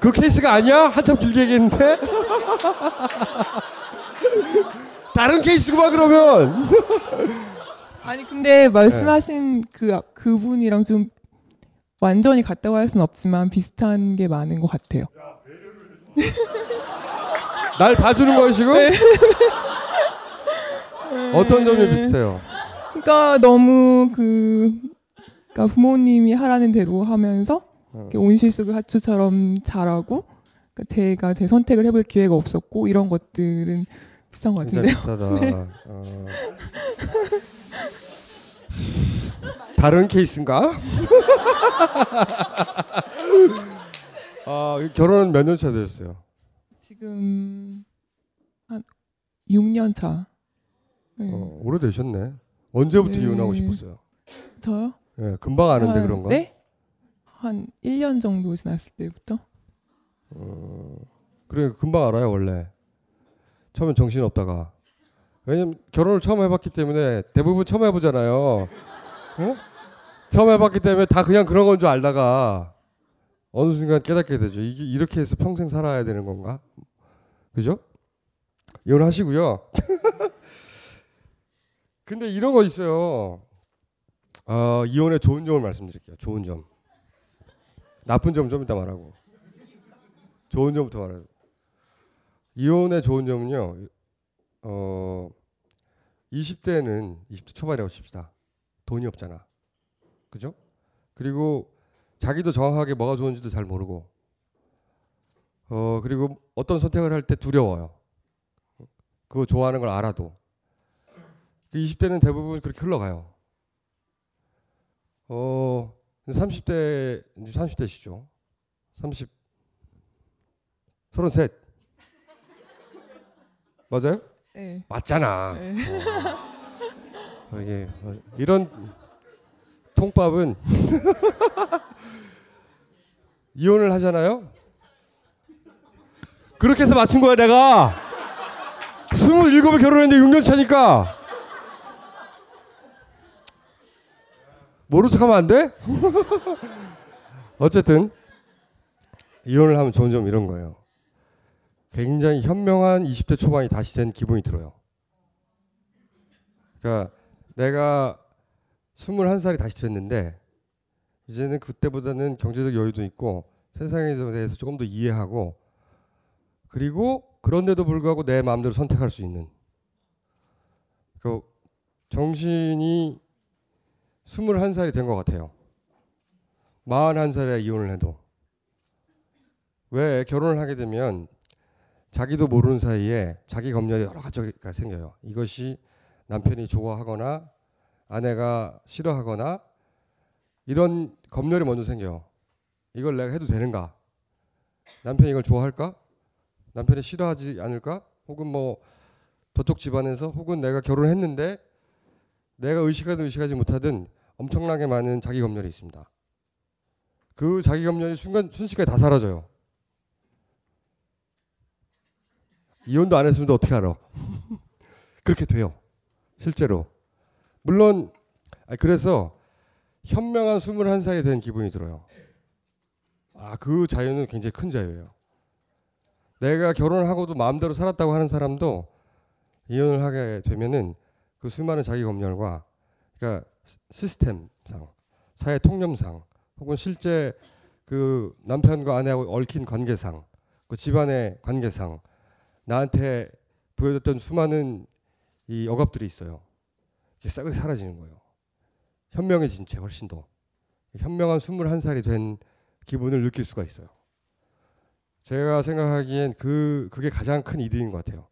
그 케이스가 아니야? 한참 길게 얘기했는데? 다른 케이스구만 그러면. 아니 근데 말씀하신 그분이랑 좀 완전히 같다고 할 순 없지만 비슷한 게 많은 것 같아요. 야, 배려를 해줘. 날 봐주는 거예요 지금? 네. 어떤 점이 비슷해요? 그러니까 너무 그러니까 부모님이 하라는 대로 하면서 온실수그 하추처럼 자라고 그러니까 제가 제 선택을 해볼 기회가 없었고 이런 것들은 비싼 것 같은데요. 비싸다. 네. 다른 케이스인가? 결혼은 몇 년 차 되셨어요? 지금 한 6년 차. 네. 오래되셨네. 언제부터 네. 이혼하고 싶었어요? 저요? 네, 금방 아는데 그런가? 네? 한 1년 정도 지났을 때부터. 그래 금방 알아요 원래. 처음엔 정신 없다가. 왜냐면 결혼을 처음 해봤기 때문에 대부분 처음 해보잖아요. 어? 처음 해봤기 때문에 다 그냥 그런 건 줄 알다가 어느 순간 깨닫게 되죠. 이게 이렇게 해서 평생 살아야 되는 건가? 그죠? 이혼하시고요. 근데 이런 거 있어요. 이혼의 좋은 점을 말씀드릴게요. 좋은 점. 나쁜 점 좀 이따 말하고. 좋은 점부터 말해요. 이혼의 좋은 점은요. 20대 초반이라고 칩시다. 돈이 없잖아. 그죠? 그리고 자기도 정확하게 뭐가 좋은지도 잘 모르고. 그리고 어떤 선택을 할 때 두려워요. 그거 좋아하는 걸 알아도. 20대는 대부분 그렇게 흘러가요. 30대시죠. 33. 맞아요? 네. 맞잖아. 네. 이게 이런 통밥은 이혼을 하잖아요. 그렇게 해서 맞춘 거야 내가. 27에 결혼했는데 6년 차니까. 모른 척하면 안 돼? 어쨌든 이혼을 하면 좋은 점 이런 거예요. 굉장히 현명한 20대 초반이 다시 된 기분이 들어요. 그러니까 내가 21살이 다시 됐는데 이제는 그때보다는 경제적 여유도 있고 세상에 대해서 조금 더 이해하고 그리고 그런데도 불구하고 내 마음대로 선택할 수 있는 그 정신이 21살이 된 것 같아요. 41살에 이혼을 해도. 왜 결혼을 하게 되면 자기도 모르는 사이에 자기 검열이 여러 가지가 생겨요. 이것이 남편이 좋아하거나 아내가 싫어하거나 이런 검열이 먼저 생겨요. 이걸 내가 해도 되는가? 남편이 이걸 좋아할까? 남편이 싫어하지 않을까? 혹은 뭐 저쪽 집안에서 혹은 내가 결혼했는데 내가 의식하든 의식하지 못하든 엄청나게 많은 자기 검열이 있습니다. 그 자기 검열이 순식간에 다 사라져요. 이혼도 안 했으면 어떻게 알아? 그렇게 돼요. 실제로. 물론 그래서 현명한 21살이 된 기분이 들어요. 그 자유는 굉장히 큰 자유예요. 내가 결혼하고도 마음대로 살았다고 하는 사람도 이혼을 하게 되면은 그 수많은 자기 검열과 그러니까 시스템상, 사회 통념상, 혹은 실제 그 남편과 아내하고 얽힌 관계상, 그 집안의 관계상 나한테 부여졌던 수많은 이 억압들이 있어요. 이게 싸그리 사라지는 거예요. 현명해진 채 훨씬 더 현명한 21살이 된 기분을 느낄 수가 있어요. 제가 생각하기엔 그게 가장 큰 이득인 것 같아요.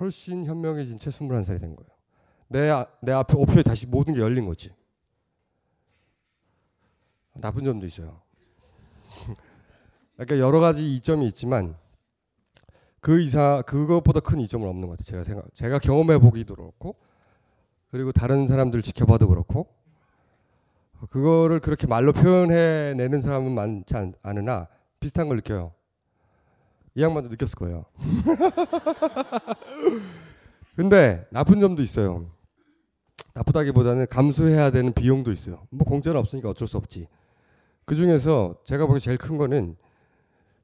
훨씬 현명해진 채 21살이 된 거예요. 내 앞에 옵션이 다시 모든 게 열린 거지. 나쁜 점도 있어요. 그러니까 여러 가지 이점이 있지만 그것보다 큰 이점은 없는 것 같아요. 제가 경험해 보기도 그렇고, 그리고 다른 사람들 지켜봐도 그렇고, 그거를 그렇게 말로 표현해내는 사람은 많지 않으나 비슷한 걸 느껴요. 이 양반도 느꼈을 거예요. 근데 나쁜 점도 있어요. 나쁘다기보다는 감수해야 되는 비용도 있어요. 뭐 공짜는 없으니까 어쩔 수 없지. 그 중에서 제가 보기엔 제일 큰 거는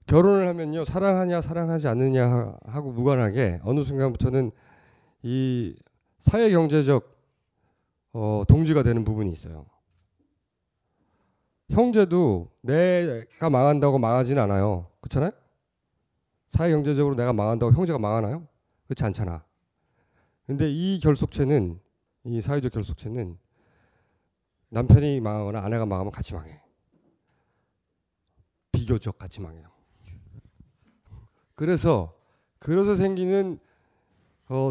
결혼을 하면요, 사랑하냐 사랑하지 않느냐 하고 무관하게 어느 순간부터는 이 사회 경제적 동지가 되는 부분이 있어요. 형제도 내가 망한다고 망하진 않아요. 그렇잖아요? 사회 경제적으로 내가 망한다고 형제가 망하나요? 그렇지 않잖아. 근데 이 사회적 결속체는 남편이 망하거나 아내가 망하면 같이 망해. 비교적 가치망이에요. 그래서 생기는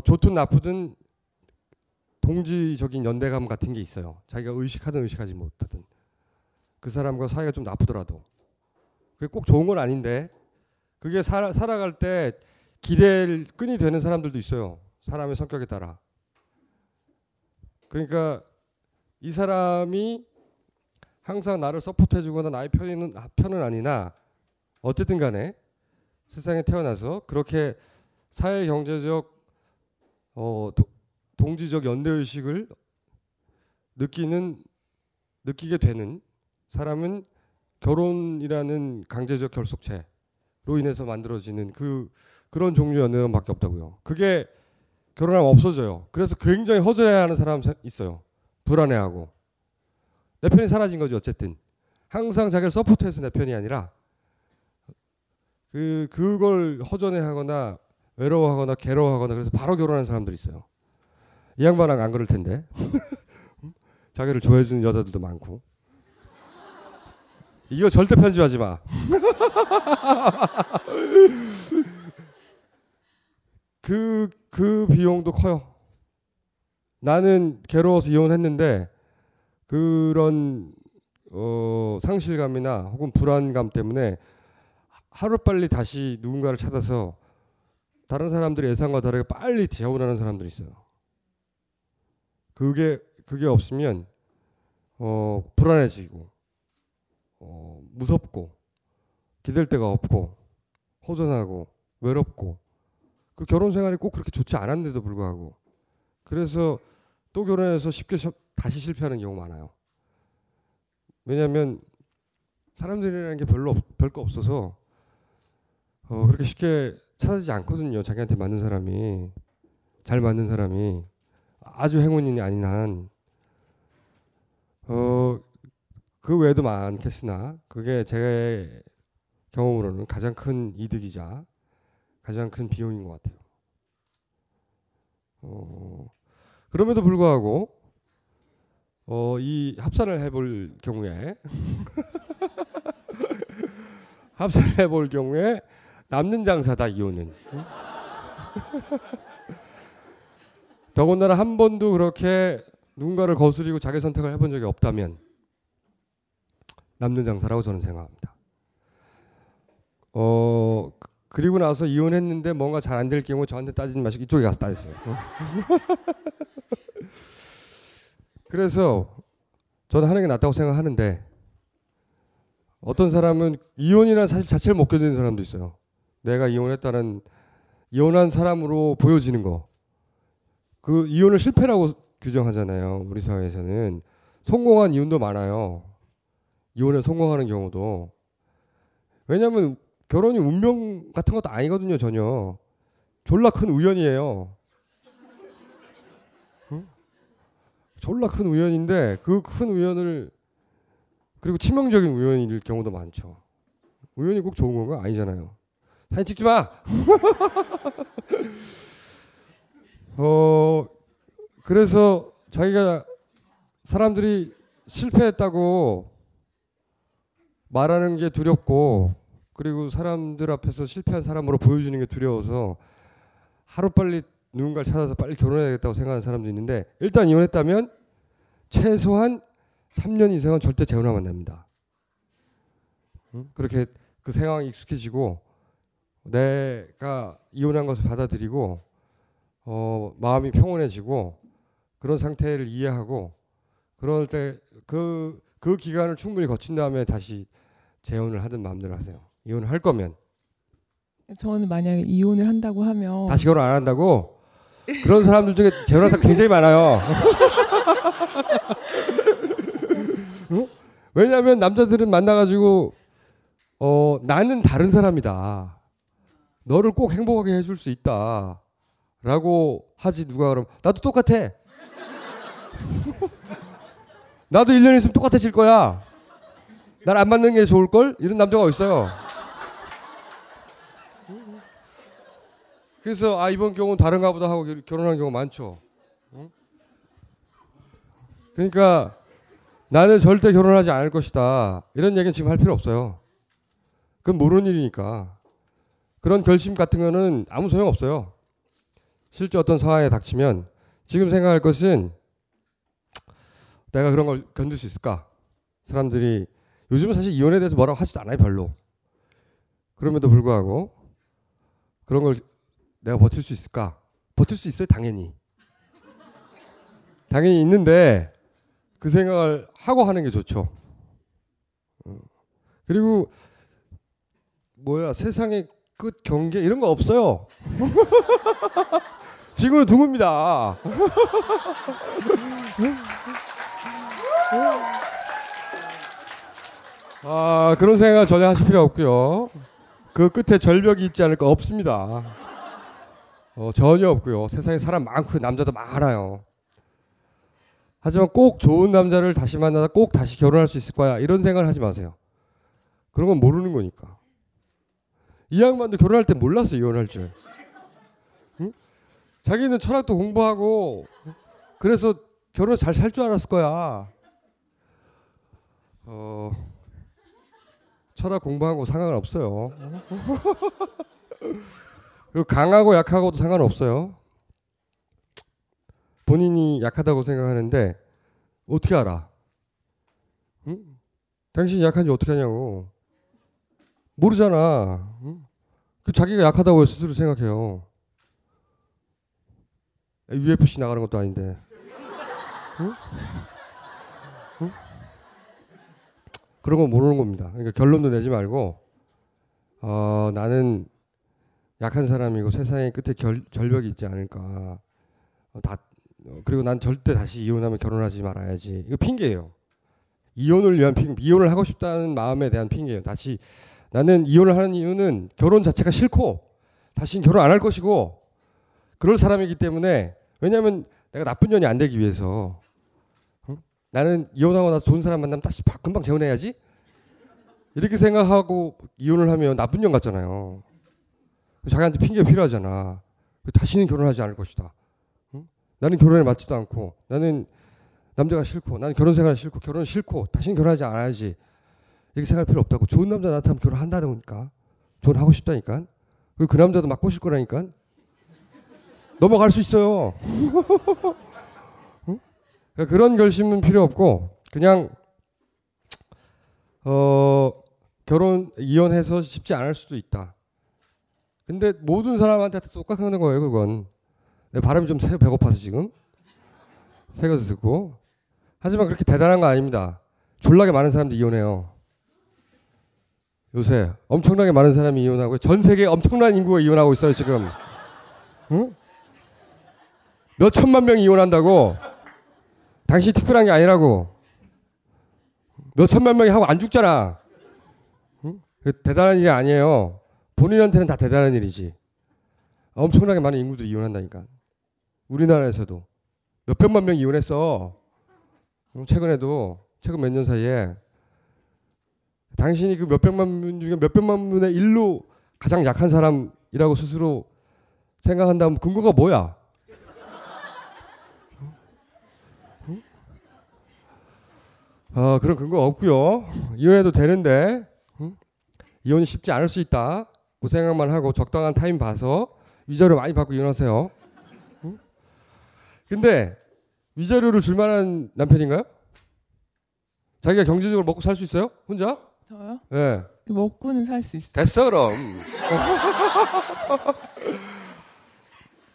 좋든 나쁘든 동지적인 연대감 같은 게 있어요. 자기가 의식하든 의식하지 못하든 그 사람과 사이가 좀 나쁘더라도 그게 꼭 좋은 건 아닌데 그게 살아갈 때 기댈 끈이 되는 사람들도 있어요. 사람의 성격에 따라. 그러니까 이 사람이 항상 나를 서포트해주거나 나의 편은 아니나 어쨌든 간에 세상에 태어나서 그렇게 사회 경제적 동지적 연대의식을 느끼게 되는 사람은 결혼이라는 강제적 결속체로 인해서 만들어지는 그런 종류의 연대감밖에 없다고요. 그게 결혼하면 없어져요. 그래서 굉장히 허전해하는 사람 있어요. 불안해하고. 내 편이 사라진 거지 어쨌든. 항상 자기를 서포트해서 내 편이 아니라 그걸 허전해하거나 외로워하거나 괴로워하거나 그래서 바로 결혼하는 사람들이 있어요. 이 양반은 안 그럴 텐데. 자기를 좋아해주는 여자들도 많고. 이거 절대 편집하지 마. 그 비용도 커요. 나는 괴로워서 이혼했는데 그런 상실감이나 혹은 불안감 때문에 하루빨리 다시 누군가를 찾아서 다른 사람들이 예상과 다르게 빨리 재혼하는 사람들이 있어요. 그게 없으면 불안해지고 무섭고 기댈 데가 없고 허전하고 외롭고 그 결혼 생활이 꼭 그렇게 좋지 않았는데도 불구하고 그래서 또 결혼해서 쉽게 다시 실패하는 경우가 많아요. 왜냐하면 사람들이라는 게 별거 없어서 그렇게 쉽게 찾아지지 않거든요. 자기한테 맞는 사람이 잘 맞는 사람이 아주 행운인이 아닌 한 그 외에도 많겠으나 그게 제 경험으로는 가장 큰 이득이자 가장 큰 비용인 것 같아요. 그럼에도 불구하고 이 합산을 해볼 경우에 합산을 해볼 경우에 남는 장사다 이혼은. 더군다나 한 번도 그렇게 누군가를 거스리고 자기 선택을 해본 적이 없다면 남는 장사라고 저는 생각합니다. 그리고 나서 이혼했는데 뭔가 잘 안 될 경우 저한테 따지지 마시고 이쪽에 가서 따지세요. 그래서 저는 하는 게 낫다고 생각하는데 어떤 사람은 이혼이라는 사실 자체를 못 견디는 사람도 있어요. 내가 이혼했다는 이혼한 사람으로 보여지는 거. 그 이혼을 실패라고 규정하잖아요. 우리 사회에서는. 성공한 이혼도 많아요. 이혼에 성공하는 경우도. 왜냐하면 결혼이 운명 같은 것도 아니거든요. 전혀. 졸라 큰 우연이에요. 응? 졸라 큰 우연인데 그 큰 우연을 그리고 치명적인 우연일 경우도 많죠. 우연이 꼭 좋은 건가? 아니잖아요. 사진 찍지 마! 그래서 자기가 사람들이 실패했다고 말하는 게 두렵고 그리고 사람들 앞에서 실패한 사람으로 보여주는 게 두려워서 하루빨리 누군가를 찾아서 빨리 결혼해야겠다고 생각하는 사람도 있는데 일단 이혼했다면 최소한 3년 이상은 절대 재혼하면 안 됩니다. 그렇게 그 상황에 익숙해지고 내가 이혼한 것을 받아들이고 마음이 평온해지고 그런 상태를 이해하고 그럴 때 그 기간을 충분히 거친 다음에 다시 재혼을 하든 마음대로 하세요. 이혼을 할 거면. 저는 만약에 이혼을 한다고 하면 다시 결혼 안 한다고? 그런 사람들 중에 재혼한 사람 굉장히 많아요. 왜냐하면 남자들은 만나가지고 나는 다른 사람이다. 너를 꼭 행복하게 해줄 수 있다. 라고 하지 누가 그러면 나도 똑같아. 나도 1년 있으면 똑같아질 거야. 날 안 맞는 게 좋을걸? 이런 남자가 어딨어요. 그래서 이번 경우는 다른가 보다 하고 결혼하는 경우 많죠. 그러니까 나는 절대 결혼하지 않을 것이다. 이런 얘기는 지금 할 필요 없어요. 그건 모르는 일이니까 그런 결심 같은 거는 아무 소용 없어요. 실제 어떤 상황에 닥치면 지금 생각할 것은 내가 그런 걸 견딜 수 있을까? 사람들이 요즘은 사실 이혼에 대해서 뭐라고 하지도 않아요, 별로. 그럼에도 불구하고 그런 걸 내가 버틸 수 있을까? 버틸 수 있어요, 당연히. 당연히 있는데 그 생각을 하고 하는 게 좋죠. 그리고 뭐야, 세상의 끝 경계 이런 거 없어요. 지구는 둥입니다. 아, 그런 생각 전혀 하실 필요 없고요. 그 끝에 절벽이 있지 않을 거 없습니다. 전혀 없고요. 세상에 사람 많고 남자도 많아요. 하지만 꼭 좋은 남자를 다시 만나서 꼭 다시 결혼할 수 있을 거야 이런 생각을 하지 마세요. 그런 건 모르는 거니까. 이 양반도 결혼할 때 몰랐어, 이혼할 줄. 응? 자기는 철학도 공부하고 그래서 결혼 잘 살 줄 알았을 거야. 철학 공부하고 상관없어요. 그리고 강하고 약하고도 상관없어요. 본인이 약하다고 생각하는데 어떻게 알아? 응? 당신이 약한지 어떻게 하냐고. 모르잖아. 응? 자기가 약하다고 스스로 생각해요. UFC 나가는 것도 아닌데. 응? 응? 그런 건 모르는 겁니다. 그러니까 결론도 내지 말고 나는 약한 사람이고 세상의 끝에 절벽이 있지 않을까. 그리고 난 절대 다시 이혼하면 결혼하지 말아야지. 이거 핑계예요. 이혼을 위한 핑계. 이혼을 하고 싶다는 마음에 대한 핑계예요. 다시 나는 이혼을 하는 이유는 결혼 자체가 싫고 다시는 결혼 안 할 것이고 그럴 사람이기 때문에, 왜냐하면 내가 나쁜 년이 안 되기 위해서. 응? 나는 이혼하고 나서 좋은 사람 만나면 다시 금방 재혼해야지 이렇게 생각하고 이혼을 하면 나쁜 년 같잖아요. 자기한테 핑계가 필요하잖아. 다시는 결혼하지 않을 것이다. 응? 나는 결혼에 맞지도 않고 나는 남자가 싫고 나는 결혼 생활이 싫고 결혼 싫고 다시는 결혼하지 않아야지 이렇게 생각할 필요 없다고. 좋은 남자 나타나면 결혼한다니까. 결혼하고 싶다니까. 그리고 그 남자도 막 꼬실 거라니까. 넘어갈 수 있어요. 응? 그러니까 그런 결심은 필요 없고 그냥 이혼해서 쉽지 않을 수도 있다. 근데 모든 사람한테 똑같은 거예요, 그건. 내 발음이 좀 배고파서 지금 새겨서 듣고. 하지만 그렇게 대단한 거 아닙니다. 졸라게 많은 사람들이 이혼해요. 요새 엄청나게 많은 사람이 이혼하고 전 세계 엄청난 인구가 이혼하고 있어요 지금. 응? 몇 천만 명이 이혼한다고. 당신이 특별한 게 아니라고. 몇 천만 명이 하고 안 죽잖아. 응? 대단한 일이 아니에요. 본인한테는 다 대단한 일이지. 엄청나게 많은 인구들이 이혼한다니까. 우리나라에서도 몇백만 명이 이혼했어. 최근 몇 년 사이에. 당신이 그 몇백만 분 중에 몇백만 분의 1로 가장 약한 사람이라고 스스로 생각한다면 근거가 뭐야? 응? 그런 근거가 없고요. 이혼해도 되는데 응? 이혼이 쉽지 않을 수 있다. 그 생각만 하고 적당한 타임 봐서 위자료 많이 받고 이혼하세요. 응? 근데 위자료를 줄 만한 남편인가요? 자기가 경제적으로 먹고 살 수 있어요? 혼자? 저요? 네. 먹고는 살 수 있어요. 됐어 그럼.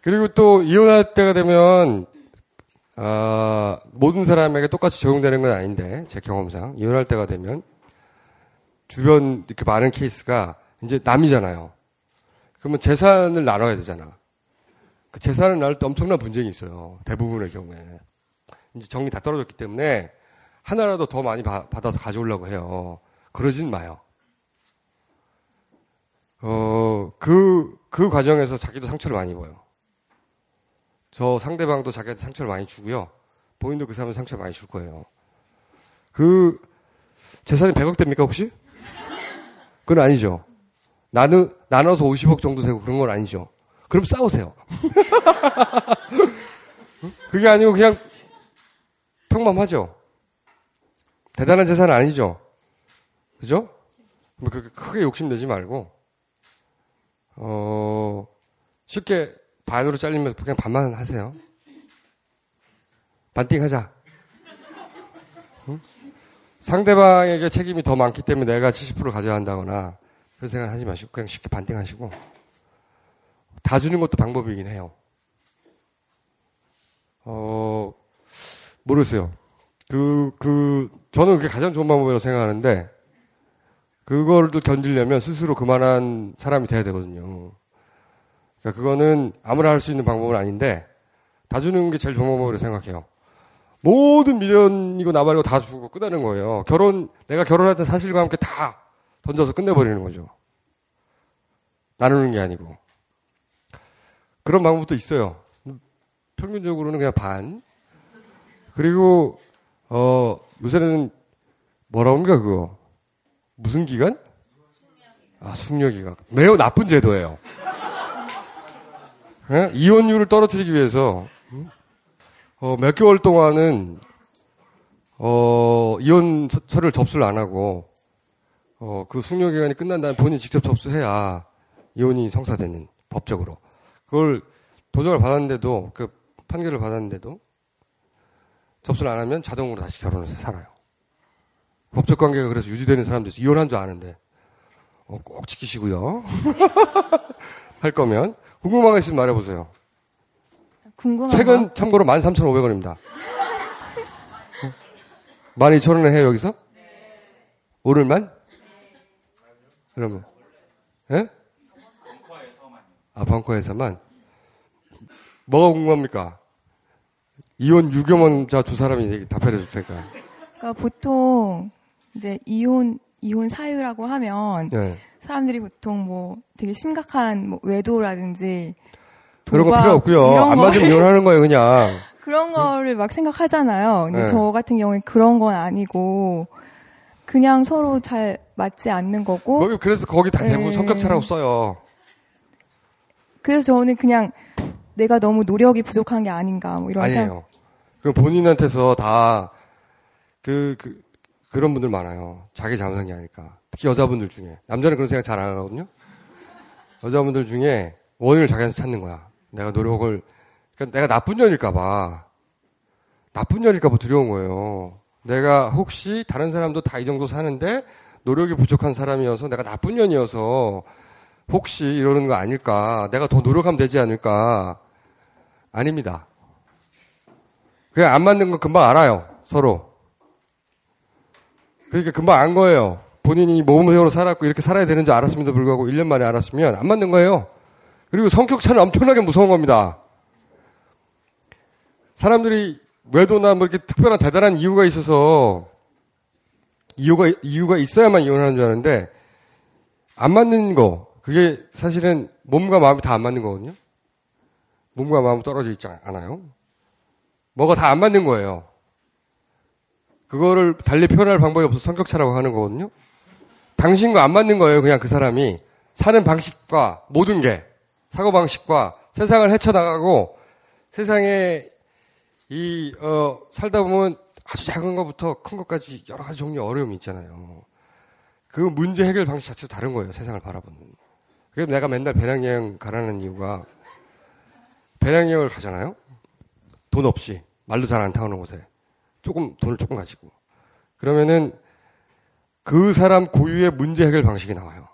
그리고 또 이혼할 때가 되면 모든 사람에게 똑같이 적용되는 건 아닌데 제 경험상 이혼할 때가 되면 주변 이렇게 많은 케이스가 이제 남이잖아요. 그러면 재산을 나눠야 되잖아. 그 재산을 나눌 때 엄청난 분쟁이 있어요. 대부분의 경우에. 이제 정리 다 떨어졌기 때문에 하나라도 더 많이 받아서 가져오려고 해요. 그러진 마요. 그 과정에서 자기도 상처를 많이 입어요. 저 상대방도 자기한테 상처를 많이 주고요. 본인도 그 사람한테 상처를 많이 줄 거예요. 그 재산이 100억 됩니까 혹시? 그건 아니죠. 나눠서 50억 정도 되고 그런 건 아니죠. 그럼 싸우세요. 그게 아니고 그냥 평범하죠. 대단한 재산은 아니죠. 그죠? 뭐 그렇게 크게 욕심내지 말고 쉽게 반으로 잘리면서 그냥 반만 하세요. 반띵하자. 응? 상대방에게 책임이 더 많기 때문에 내가 70% 가져야 한다거나 그런 생각을 하지 마시고 그냥 쉽게 반띵하시고 다 주는 것도 방법이긴 해요. 모르겠어요. 저는 그게 가장 좋은 방법이라고 생각하는데 그걸 또 견디려면 스스로 그만한 사람이 돼야 되거든요. 그러니까 그거는 아무나 할 수 있는 방법은 아닌데 다 주는 게 제일 좋은 방법이라고 생각해요. 모든 미련이고 나발이고 다 주고 끝나는 거예요. 내가 결혼했던 사실과 함께 다 던져서 끝내버리는 거죠. 나누는 게 아니고. 그런 방법도 있어요. 평균적으로는 그냥 반. 그리고 요새는 뭐라고 합니까 그거? 무슨 기간? 숙려 기간. 매우 나쁜 제도예요. 네? 이혼율을 떨어뜨리기 위해서 몇 개월 동안은 이혼서를 접수를 안 하고 그 숙려 기간이 끝난 다음에 본인이 직접 접수해야 이혼이 성사되는 법적으로. 그걸 도정을 받았는데도 그 판결을 받았는데도 접수를 안 하면 자동으로 다시 결혼해서 살아요. 법적 관계가 그래서 유지되는 사람도 있어요. 이혼한 줄 아는데 꼭 지키시고요. 할 거면 궁금한 거 있으면 말해보세요. 궁금한 책은 거? 참고로 13,500원입니다. 12,000원에 해요 여기서? 네. 오를만? 네. 그러면 예? 벙커에서만? 뭐가 궁금합니까? 이혼 유경험자 두 사람이 답변해 줄 테니까. 그러니까 보통, 이제, 이혼 사유라고 하면, 네. 사람들이 보통 뭐 되게 심각한 뭐 외도라든지. 그런 거 필요 없고요. 안 맞으면 이혼하는 거예요, 그냥. 그런 거를 막 생각하잖아요. 근데 네. 저 같은 경우에 그런 건 아니고, 그냥 서로 잘 맞지 않는 거고. 그래서 거기 다 대부분 네. 성격차라고 써요. 그래서 저는 그냥 내가 너무 노력이 부족한 게 아닌가 뭐 이런 생각. 아니에요. 그 본인한테서 다 그런 분들 많아요. 자기 잘못한 게 아닐까. 특히 여자분들 중에. 남자는 그런 생각 잘 안 하거든요. 여자분들 중에 원인을 자기한테 찾는 거야. 내가 노력을 그러니까 내가 나쁜 년일까 봐 두려운 거예요. 내가 혹시 다른 사람도 다 이 정도 사는데 노력이 부족한 사람이어서 내가 나쁜 년이어서 혹시 이러는 거 아닐까? 내가 더 노력하면 되지 않을까? 아닙니다. 그냥 안 맞는 건 금방 알아요. 서로. 그러니까 금방 안 거예요. 본인이 모범적으로 살았고 이렇게 살아야 되는 줄 알았음에도 불구하고 1년 만에 알았으면 안 맞는 거예요. 그리고 성격차는 엄청나게 무서운 겁니다. 사람들이 외도나 뭐 이렇게 특별한 대단한 이유가 있어서 이유가 있어야만 이혼하는 줄 아는데 안 맞는 거, 그게 사실은 몸과 마음이 다 안 맞는 거거든요. 몸과 마음은 떨어져 있지 않아요. 뭐가 다 안 맞는 거예요. 그거를 달리 표현할 방법이 없어서 성격차라고 하는 거거든요. 당신과 안 맞는 거예요. 그냥 그 사람이 사는 방식과 모든 게 사고방식과 세상을 헤쳐나가고 세상에 살다 보면 아주 작은 것부터 큰 것까지 여러 가지 종류의 어려움이 있잖아요. 그 문제 해결 방식 자체가 다른 거예요. 세상을 바라보는. 그래서 내가 맨날 배낭여행 가라는 이유가 배낭여행을 가잖아요. 돈 없이. 말도 잘 안 타오는 곳에. 돈을 조금 가지고. 그러면은 그 사람 고유의 문제 해결 방식이 나와요.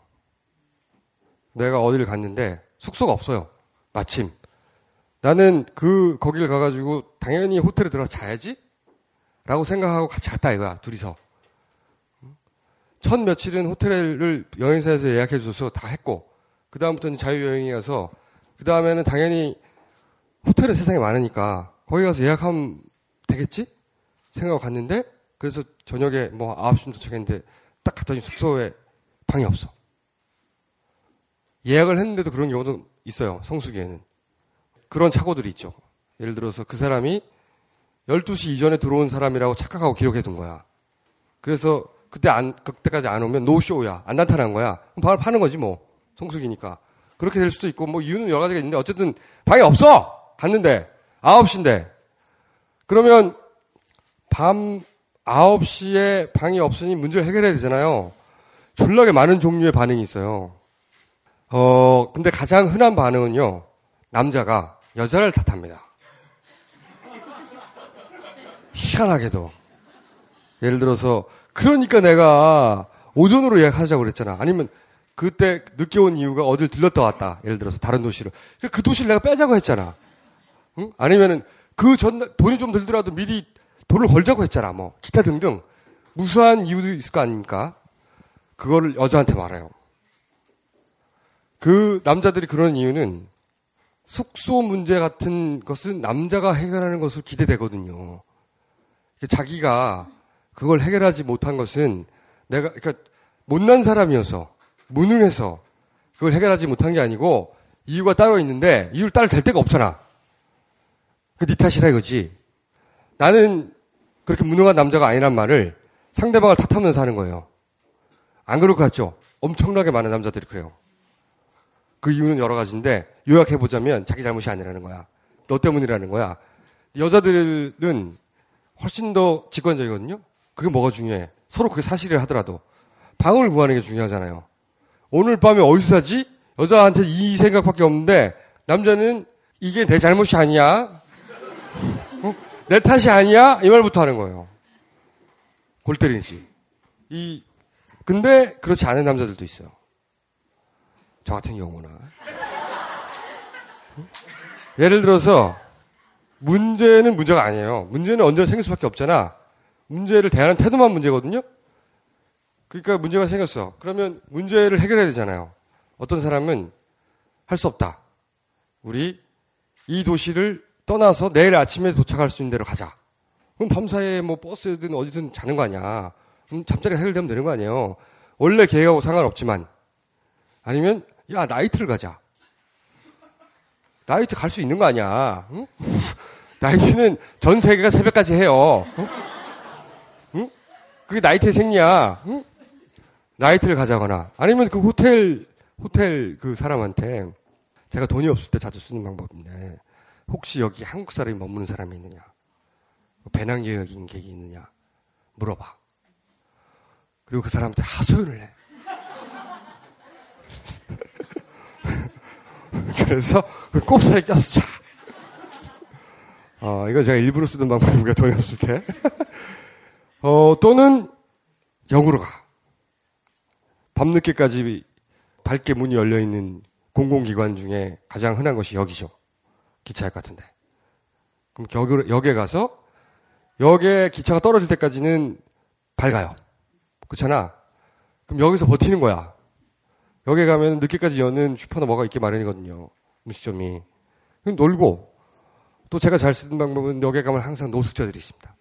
내가 어디를 갔는데 숙소가 없어요. 마침. 나는 거길 가가지고 당연히 호텔에 들어가서 자야지? 라고 생각하고 같이 갔다 이거야. 둘이서. 첫 며칠은 호텔을 여행사에서 예약해줘서 다 했고 그 다음부터는 자유여행이어서 그 다음에는 당연히 호텔은 세상에 많으니까 거기 가서 예약하면 되겠지? 생각하고 갔는데 그래서 저녁에 뭐 9시쯤 도착했는데 딱 갔더니 숙소에 방이 없어. 예약을 했는데도 그런 경우도 있어요. 성수기에는. 그런 착오들이 있죠. 예를 들어서 그 사람이 12시 이전에 들어온 사람이라고 착각하고 기록해둔 거야. 그래서 그때까지 안 오면 노쇼야. 안 나타난 거야. 그럼 방을 파는 거지, 뭐. 성수기니까. 그렇게 될 수도 있고, 뭐, 이유는 여러 가지가 있는데, 어쨌든, 방이 없어! 갔는데, 9시인데. 그러면, 밤 9시에 방이 없으니 문제를 해결해야 되잖아요. 졸라게 많은 종류의 반응이 있어요. 근데 가장 흔한 반응은요, 남자가 여자를 탓합니다. 희한하게도. 예를 들어서, 그러니까 내가 오전으로 예약하자고 그랬잖아. 아니면 그때 늦게 온 이유가 어딜 들렀다 왔다. 예를 들어서 다른 도시로. 그 도시를 내가 빼자고 했잖아. 응? 아니면은 그 전날 돈이 좀 들더라도 미리 돈을 걸자고 했잖아. 뭐 기타 등등 무수한 이유도 있을 거 아닙니까? 그거를 여자한테 말해요. 그 남자들이 그러는 이유는 숙소 문제 같은 것은 남자가 해결하는 것을 기대되거든요. 자기가 그걸 해결하지 못한 것은 내가 그러니까 못난 사람이어서 무능해서 그걸 해결하지 못한 게 아니고 이유가 따로 있는데 이유를 따로 댈 데가 없잖아. 그 네 탓이라 이거지. 나는 그렇게 무능한 남자가 아니란 말을 상대방을 탓하면서 하는 거예요. 안 그럴 것 같죠? 엄청나게 많은 남자들이 그래요. 그 이유는 여러 가지인데 요약해보자면 자기 잘못이 아니라는 거야. 너 때문이라는 거야. 여자들은 훨씬 더 직관적이거든요. 그게 뭐가 중요해. 서로 그게 사실이라 하더라도. 방을 구하는 게 중요하잖아요. 오늘 밤에 어디서 자지? 여자한테 이 생각밖에 없는데 남자는 이게 내 잘못이 아니야. 어? 내 탓이 아니야? 이 말부터 하는 거예요. 골 때리지. 근데 그렇지 않은 남자들도 있어요. 저 같은 경우는. 응? 예를 들어서 문제는 문제가 아니에요. 문제는 언제나 생길 수밖에 없잖아. 문제를 대하는 태도만 문제거든요. 그러니까 문제가 생겼어. 그러면 문제를 해결해야 되잖아요. 어떤 사람은 할 수 없다. 우리 이 도시를 떠나서 내일 아침에 도착할 수 있는 데로 가자. 그럼 밤사이에 뭐 버스든 어디든 자는 거 아니야. 그럼 잠자리가 해결되면 되는 거 아니에요. 원래 계획하고 상관없지만 아니면 야 나이트를 가자. 나이트 갈 수 있는 거 아니야. 응? 나이트는 전 세계가 새벽까지 해요. 응? 응? 그게 나이트의 생리야. 응? 나이트를 가자거나 아니면 그 호텔 그 사람한테 제가 돈이 없을 때 자주 쓰는 방법인데 혹시 여기 한국 사람이 머무는 사람이 있느냐 배낭 계획인 객이 있느냐 물어봐. 그리고 그 사람한테 하소연을 해. 그래서 그 꼽살에 껴서 자. 이거 제가 일부러 쓰던 방법인가 돈이 없을 때. 또는 역으로 가. 밤늦게까지 밝게 문이 열려있는 공공기관 중에 가장 흔한 것이 역이죠. 기차역 같은데. 그럼 역에 가서 역에 기차가 떨어질 때까지는 밝아요. 그렇잖아. 그럼 여기서 버티는 거야. 여기에 가면 늦게까지 여는 슈퍼나 뭐가 있게 마련이거든요. 음식점이. 그럼 놀고. 또 제가 잘 쓰는 방법은 여기에 가면 항상 노숙자들이 있습니다.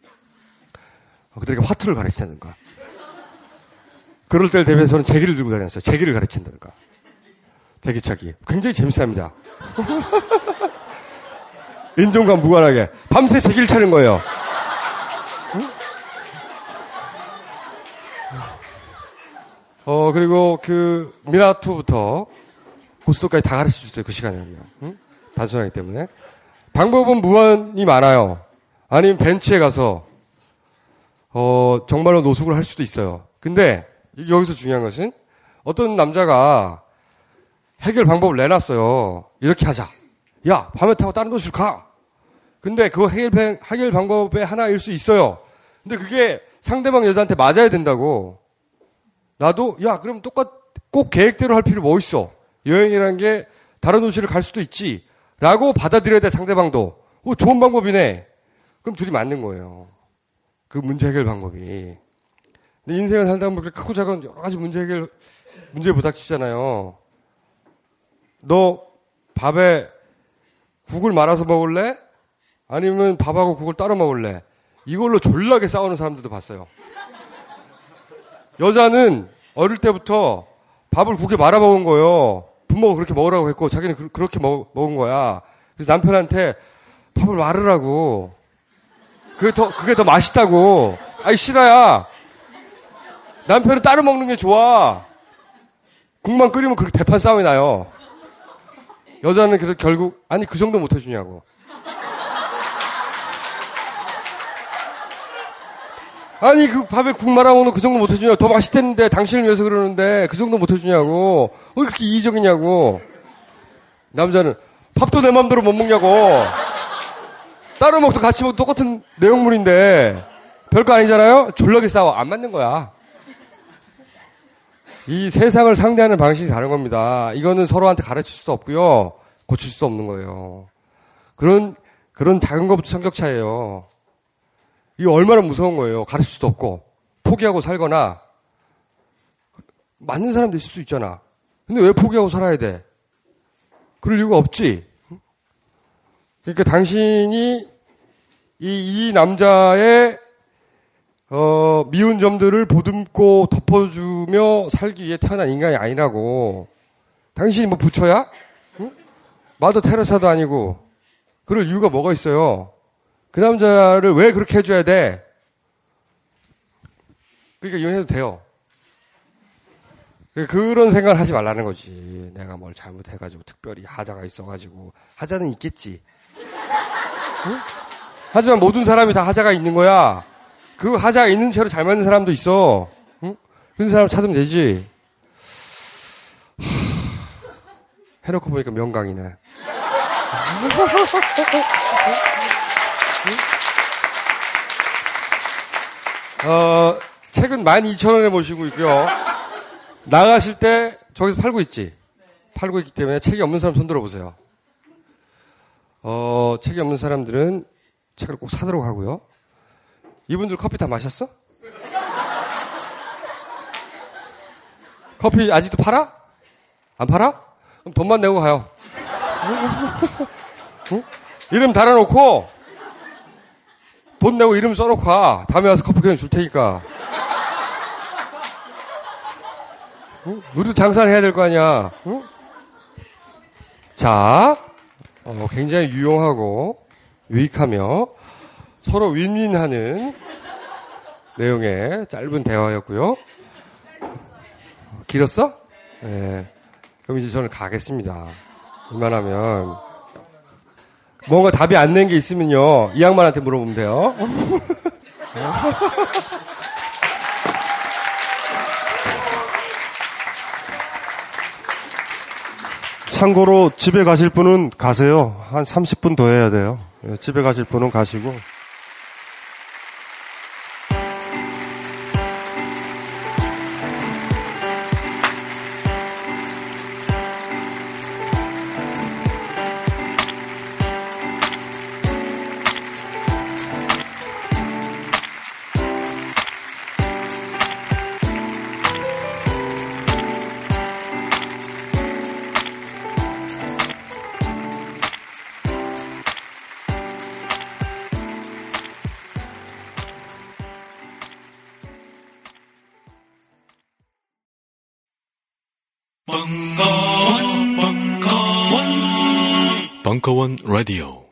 그들에게 화투를 가르친다든가. 그럴 때를 대비해서는 제기를 들고 다녔어요. 제기를 가르친다든가. 제기차기. 굉장히 재밌습니다. 인종과 무관하게. 밤새 제기를 차는 거예요. 그리고 미나토부터 고스톱까지 다 가르쳐 줬어요. 그 시간에는요. 응? 단순하기 때문에. 방법은 무한히 많아요. 아니면 벤치에 가서, 정말로 노숙을 할 수도 있어요. 근데, 여기서 중요한 것은 어떤 남자가 해결 방법을 내놨어요. 이렇게 하자. 야, 밤에 타고 다른 도시로 가! 근데 그거 해결 방법의 하나일 수 있어요. 근데 그게 상대방 여자한테 맞아야 된다고. 나도 야 그럼 꼭 계획대로 할 필요 뭐 있어. 여행이라는 게 다른 도시를 갈 수도 있지 라고 받아들여야 돼. 상대방도 좋은 방법이네. 그럼 둘이 맞는 거예요. 그 문제 해결 방법이. 근데 인생을 살다 보면 그렇게 크고 작은 여러 가지 문제 부닥치잖아요. 너 밥에 국을 말아서 먹을래? 아니면 밥하고 국을 따로 먹을래? 이걸로 졸라게 싸우는 사람들도 봤어요. 여자는 어릴 때부터 밥을 국에 말아 먹은 거예요. 부모가 그렇게 먹으라고 했고 자기는 그렇게 먹은 거야. 그래서 남편한테 밥을 말으라고. 그게 더 맛있다고. 아이 싫어야. 남편은 따로 먹는 게 좋아. 국만 끓이면 그렇게 대판 싸움이 나요. 여자는 그래서 결국 아니 그 정도 못 해주냐고. 아니 그 밥에 국 말아오는 그 정도 못해주냐, 더 맛있댔는데 당신을 위해서 그러는데 그 정도 못해주냐고, 왜 그렇게 이기적이냐고. 남자는 밥도 내 맘대로 못 먹냐고. 따로 먹도 같이 먹도 똑같은 내용물인데 별거 아니잖아요. 졸라게 싸워. 안 맞는 거야. 이 세상을 상대하는 방식이 다른 겁니다. 이거는 서로한테 가르칠 수도 없고요, 고칠 수도 없는 거예요. 그런 작은 것부터 성격 차이예요. 이거 얼마나 무서운 거예요. 가르칠 수도 없고 포기하고 살거나. 맞는 사람도 있을 수 있잖아. 근데 왜 포기하고 살아야 돼? 그럴 이유가 없지. 그러니까 당신이 이 남자의 미운 점들을 보듬고 덮어주며 살기 위해 태어난 인간이 아니라고. 당신이 뭐 부처야? 응? 마더 테레사도 아니고. 그럴 이유가 뭐가 있어요? 그 남자를 왜 그렇게 해줘야 돼? 그러니까 이혼해도 돼요. 그런 생각을 하지 말라는 거지. 내가 뭘 잘못해가지고 특별히 하자가 있어가지고. 하자는 있겠지. 응? 하지만 모든 사람이 다 하자가 있는 거야. 그 하자가 있는 채로 잘 맞는 사람도 있어. 응? 그런 사람 찾으면 되지. 해놓고 보니까 명강이네. 책은 12,000원에 모시고 있고요. 나가실 때 저기서 팔고 있지? 팔고 있기 때문에 책이 없는 사람 손들어 보세요. 책이 없는 사람들은 책을 꼭 사도록 하고요. 이분들 커피 다 마셨어? 커피 아직도 팔아? 안 팔아? 그럼 돈만 내고 가요. 응? 이름 달아놓고 돈 내고 이름 써놓고 가. 다음에 와서 커피 그냥 줄 테니까. 응? 우리도 장사를 해야 될 거 아니야. 응? 자, 굉장히 유용하고 유익하며 서로 윈윈하는 내용의 짧은 대화였고요. 길었어? 네. 그럼 이제 저는 가겠습니다. 웬만하면 뭔가 답이 안 된 게 있으면요, 이 양반한테 물어보면 돼요. 참고로 집에 가실 분은 가세요. 한 30분 더 해야 돼요. 집에 가실 분은 가시고. 벙커원 라디오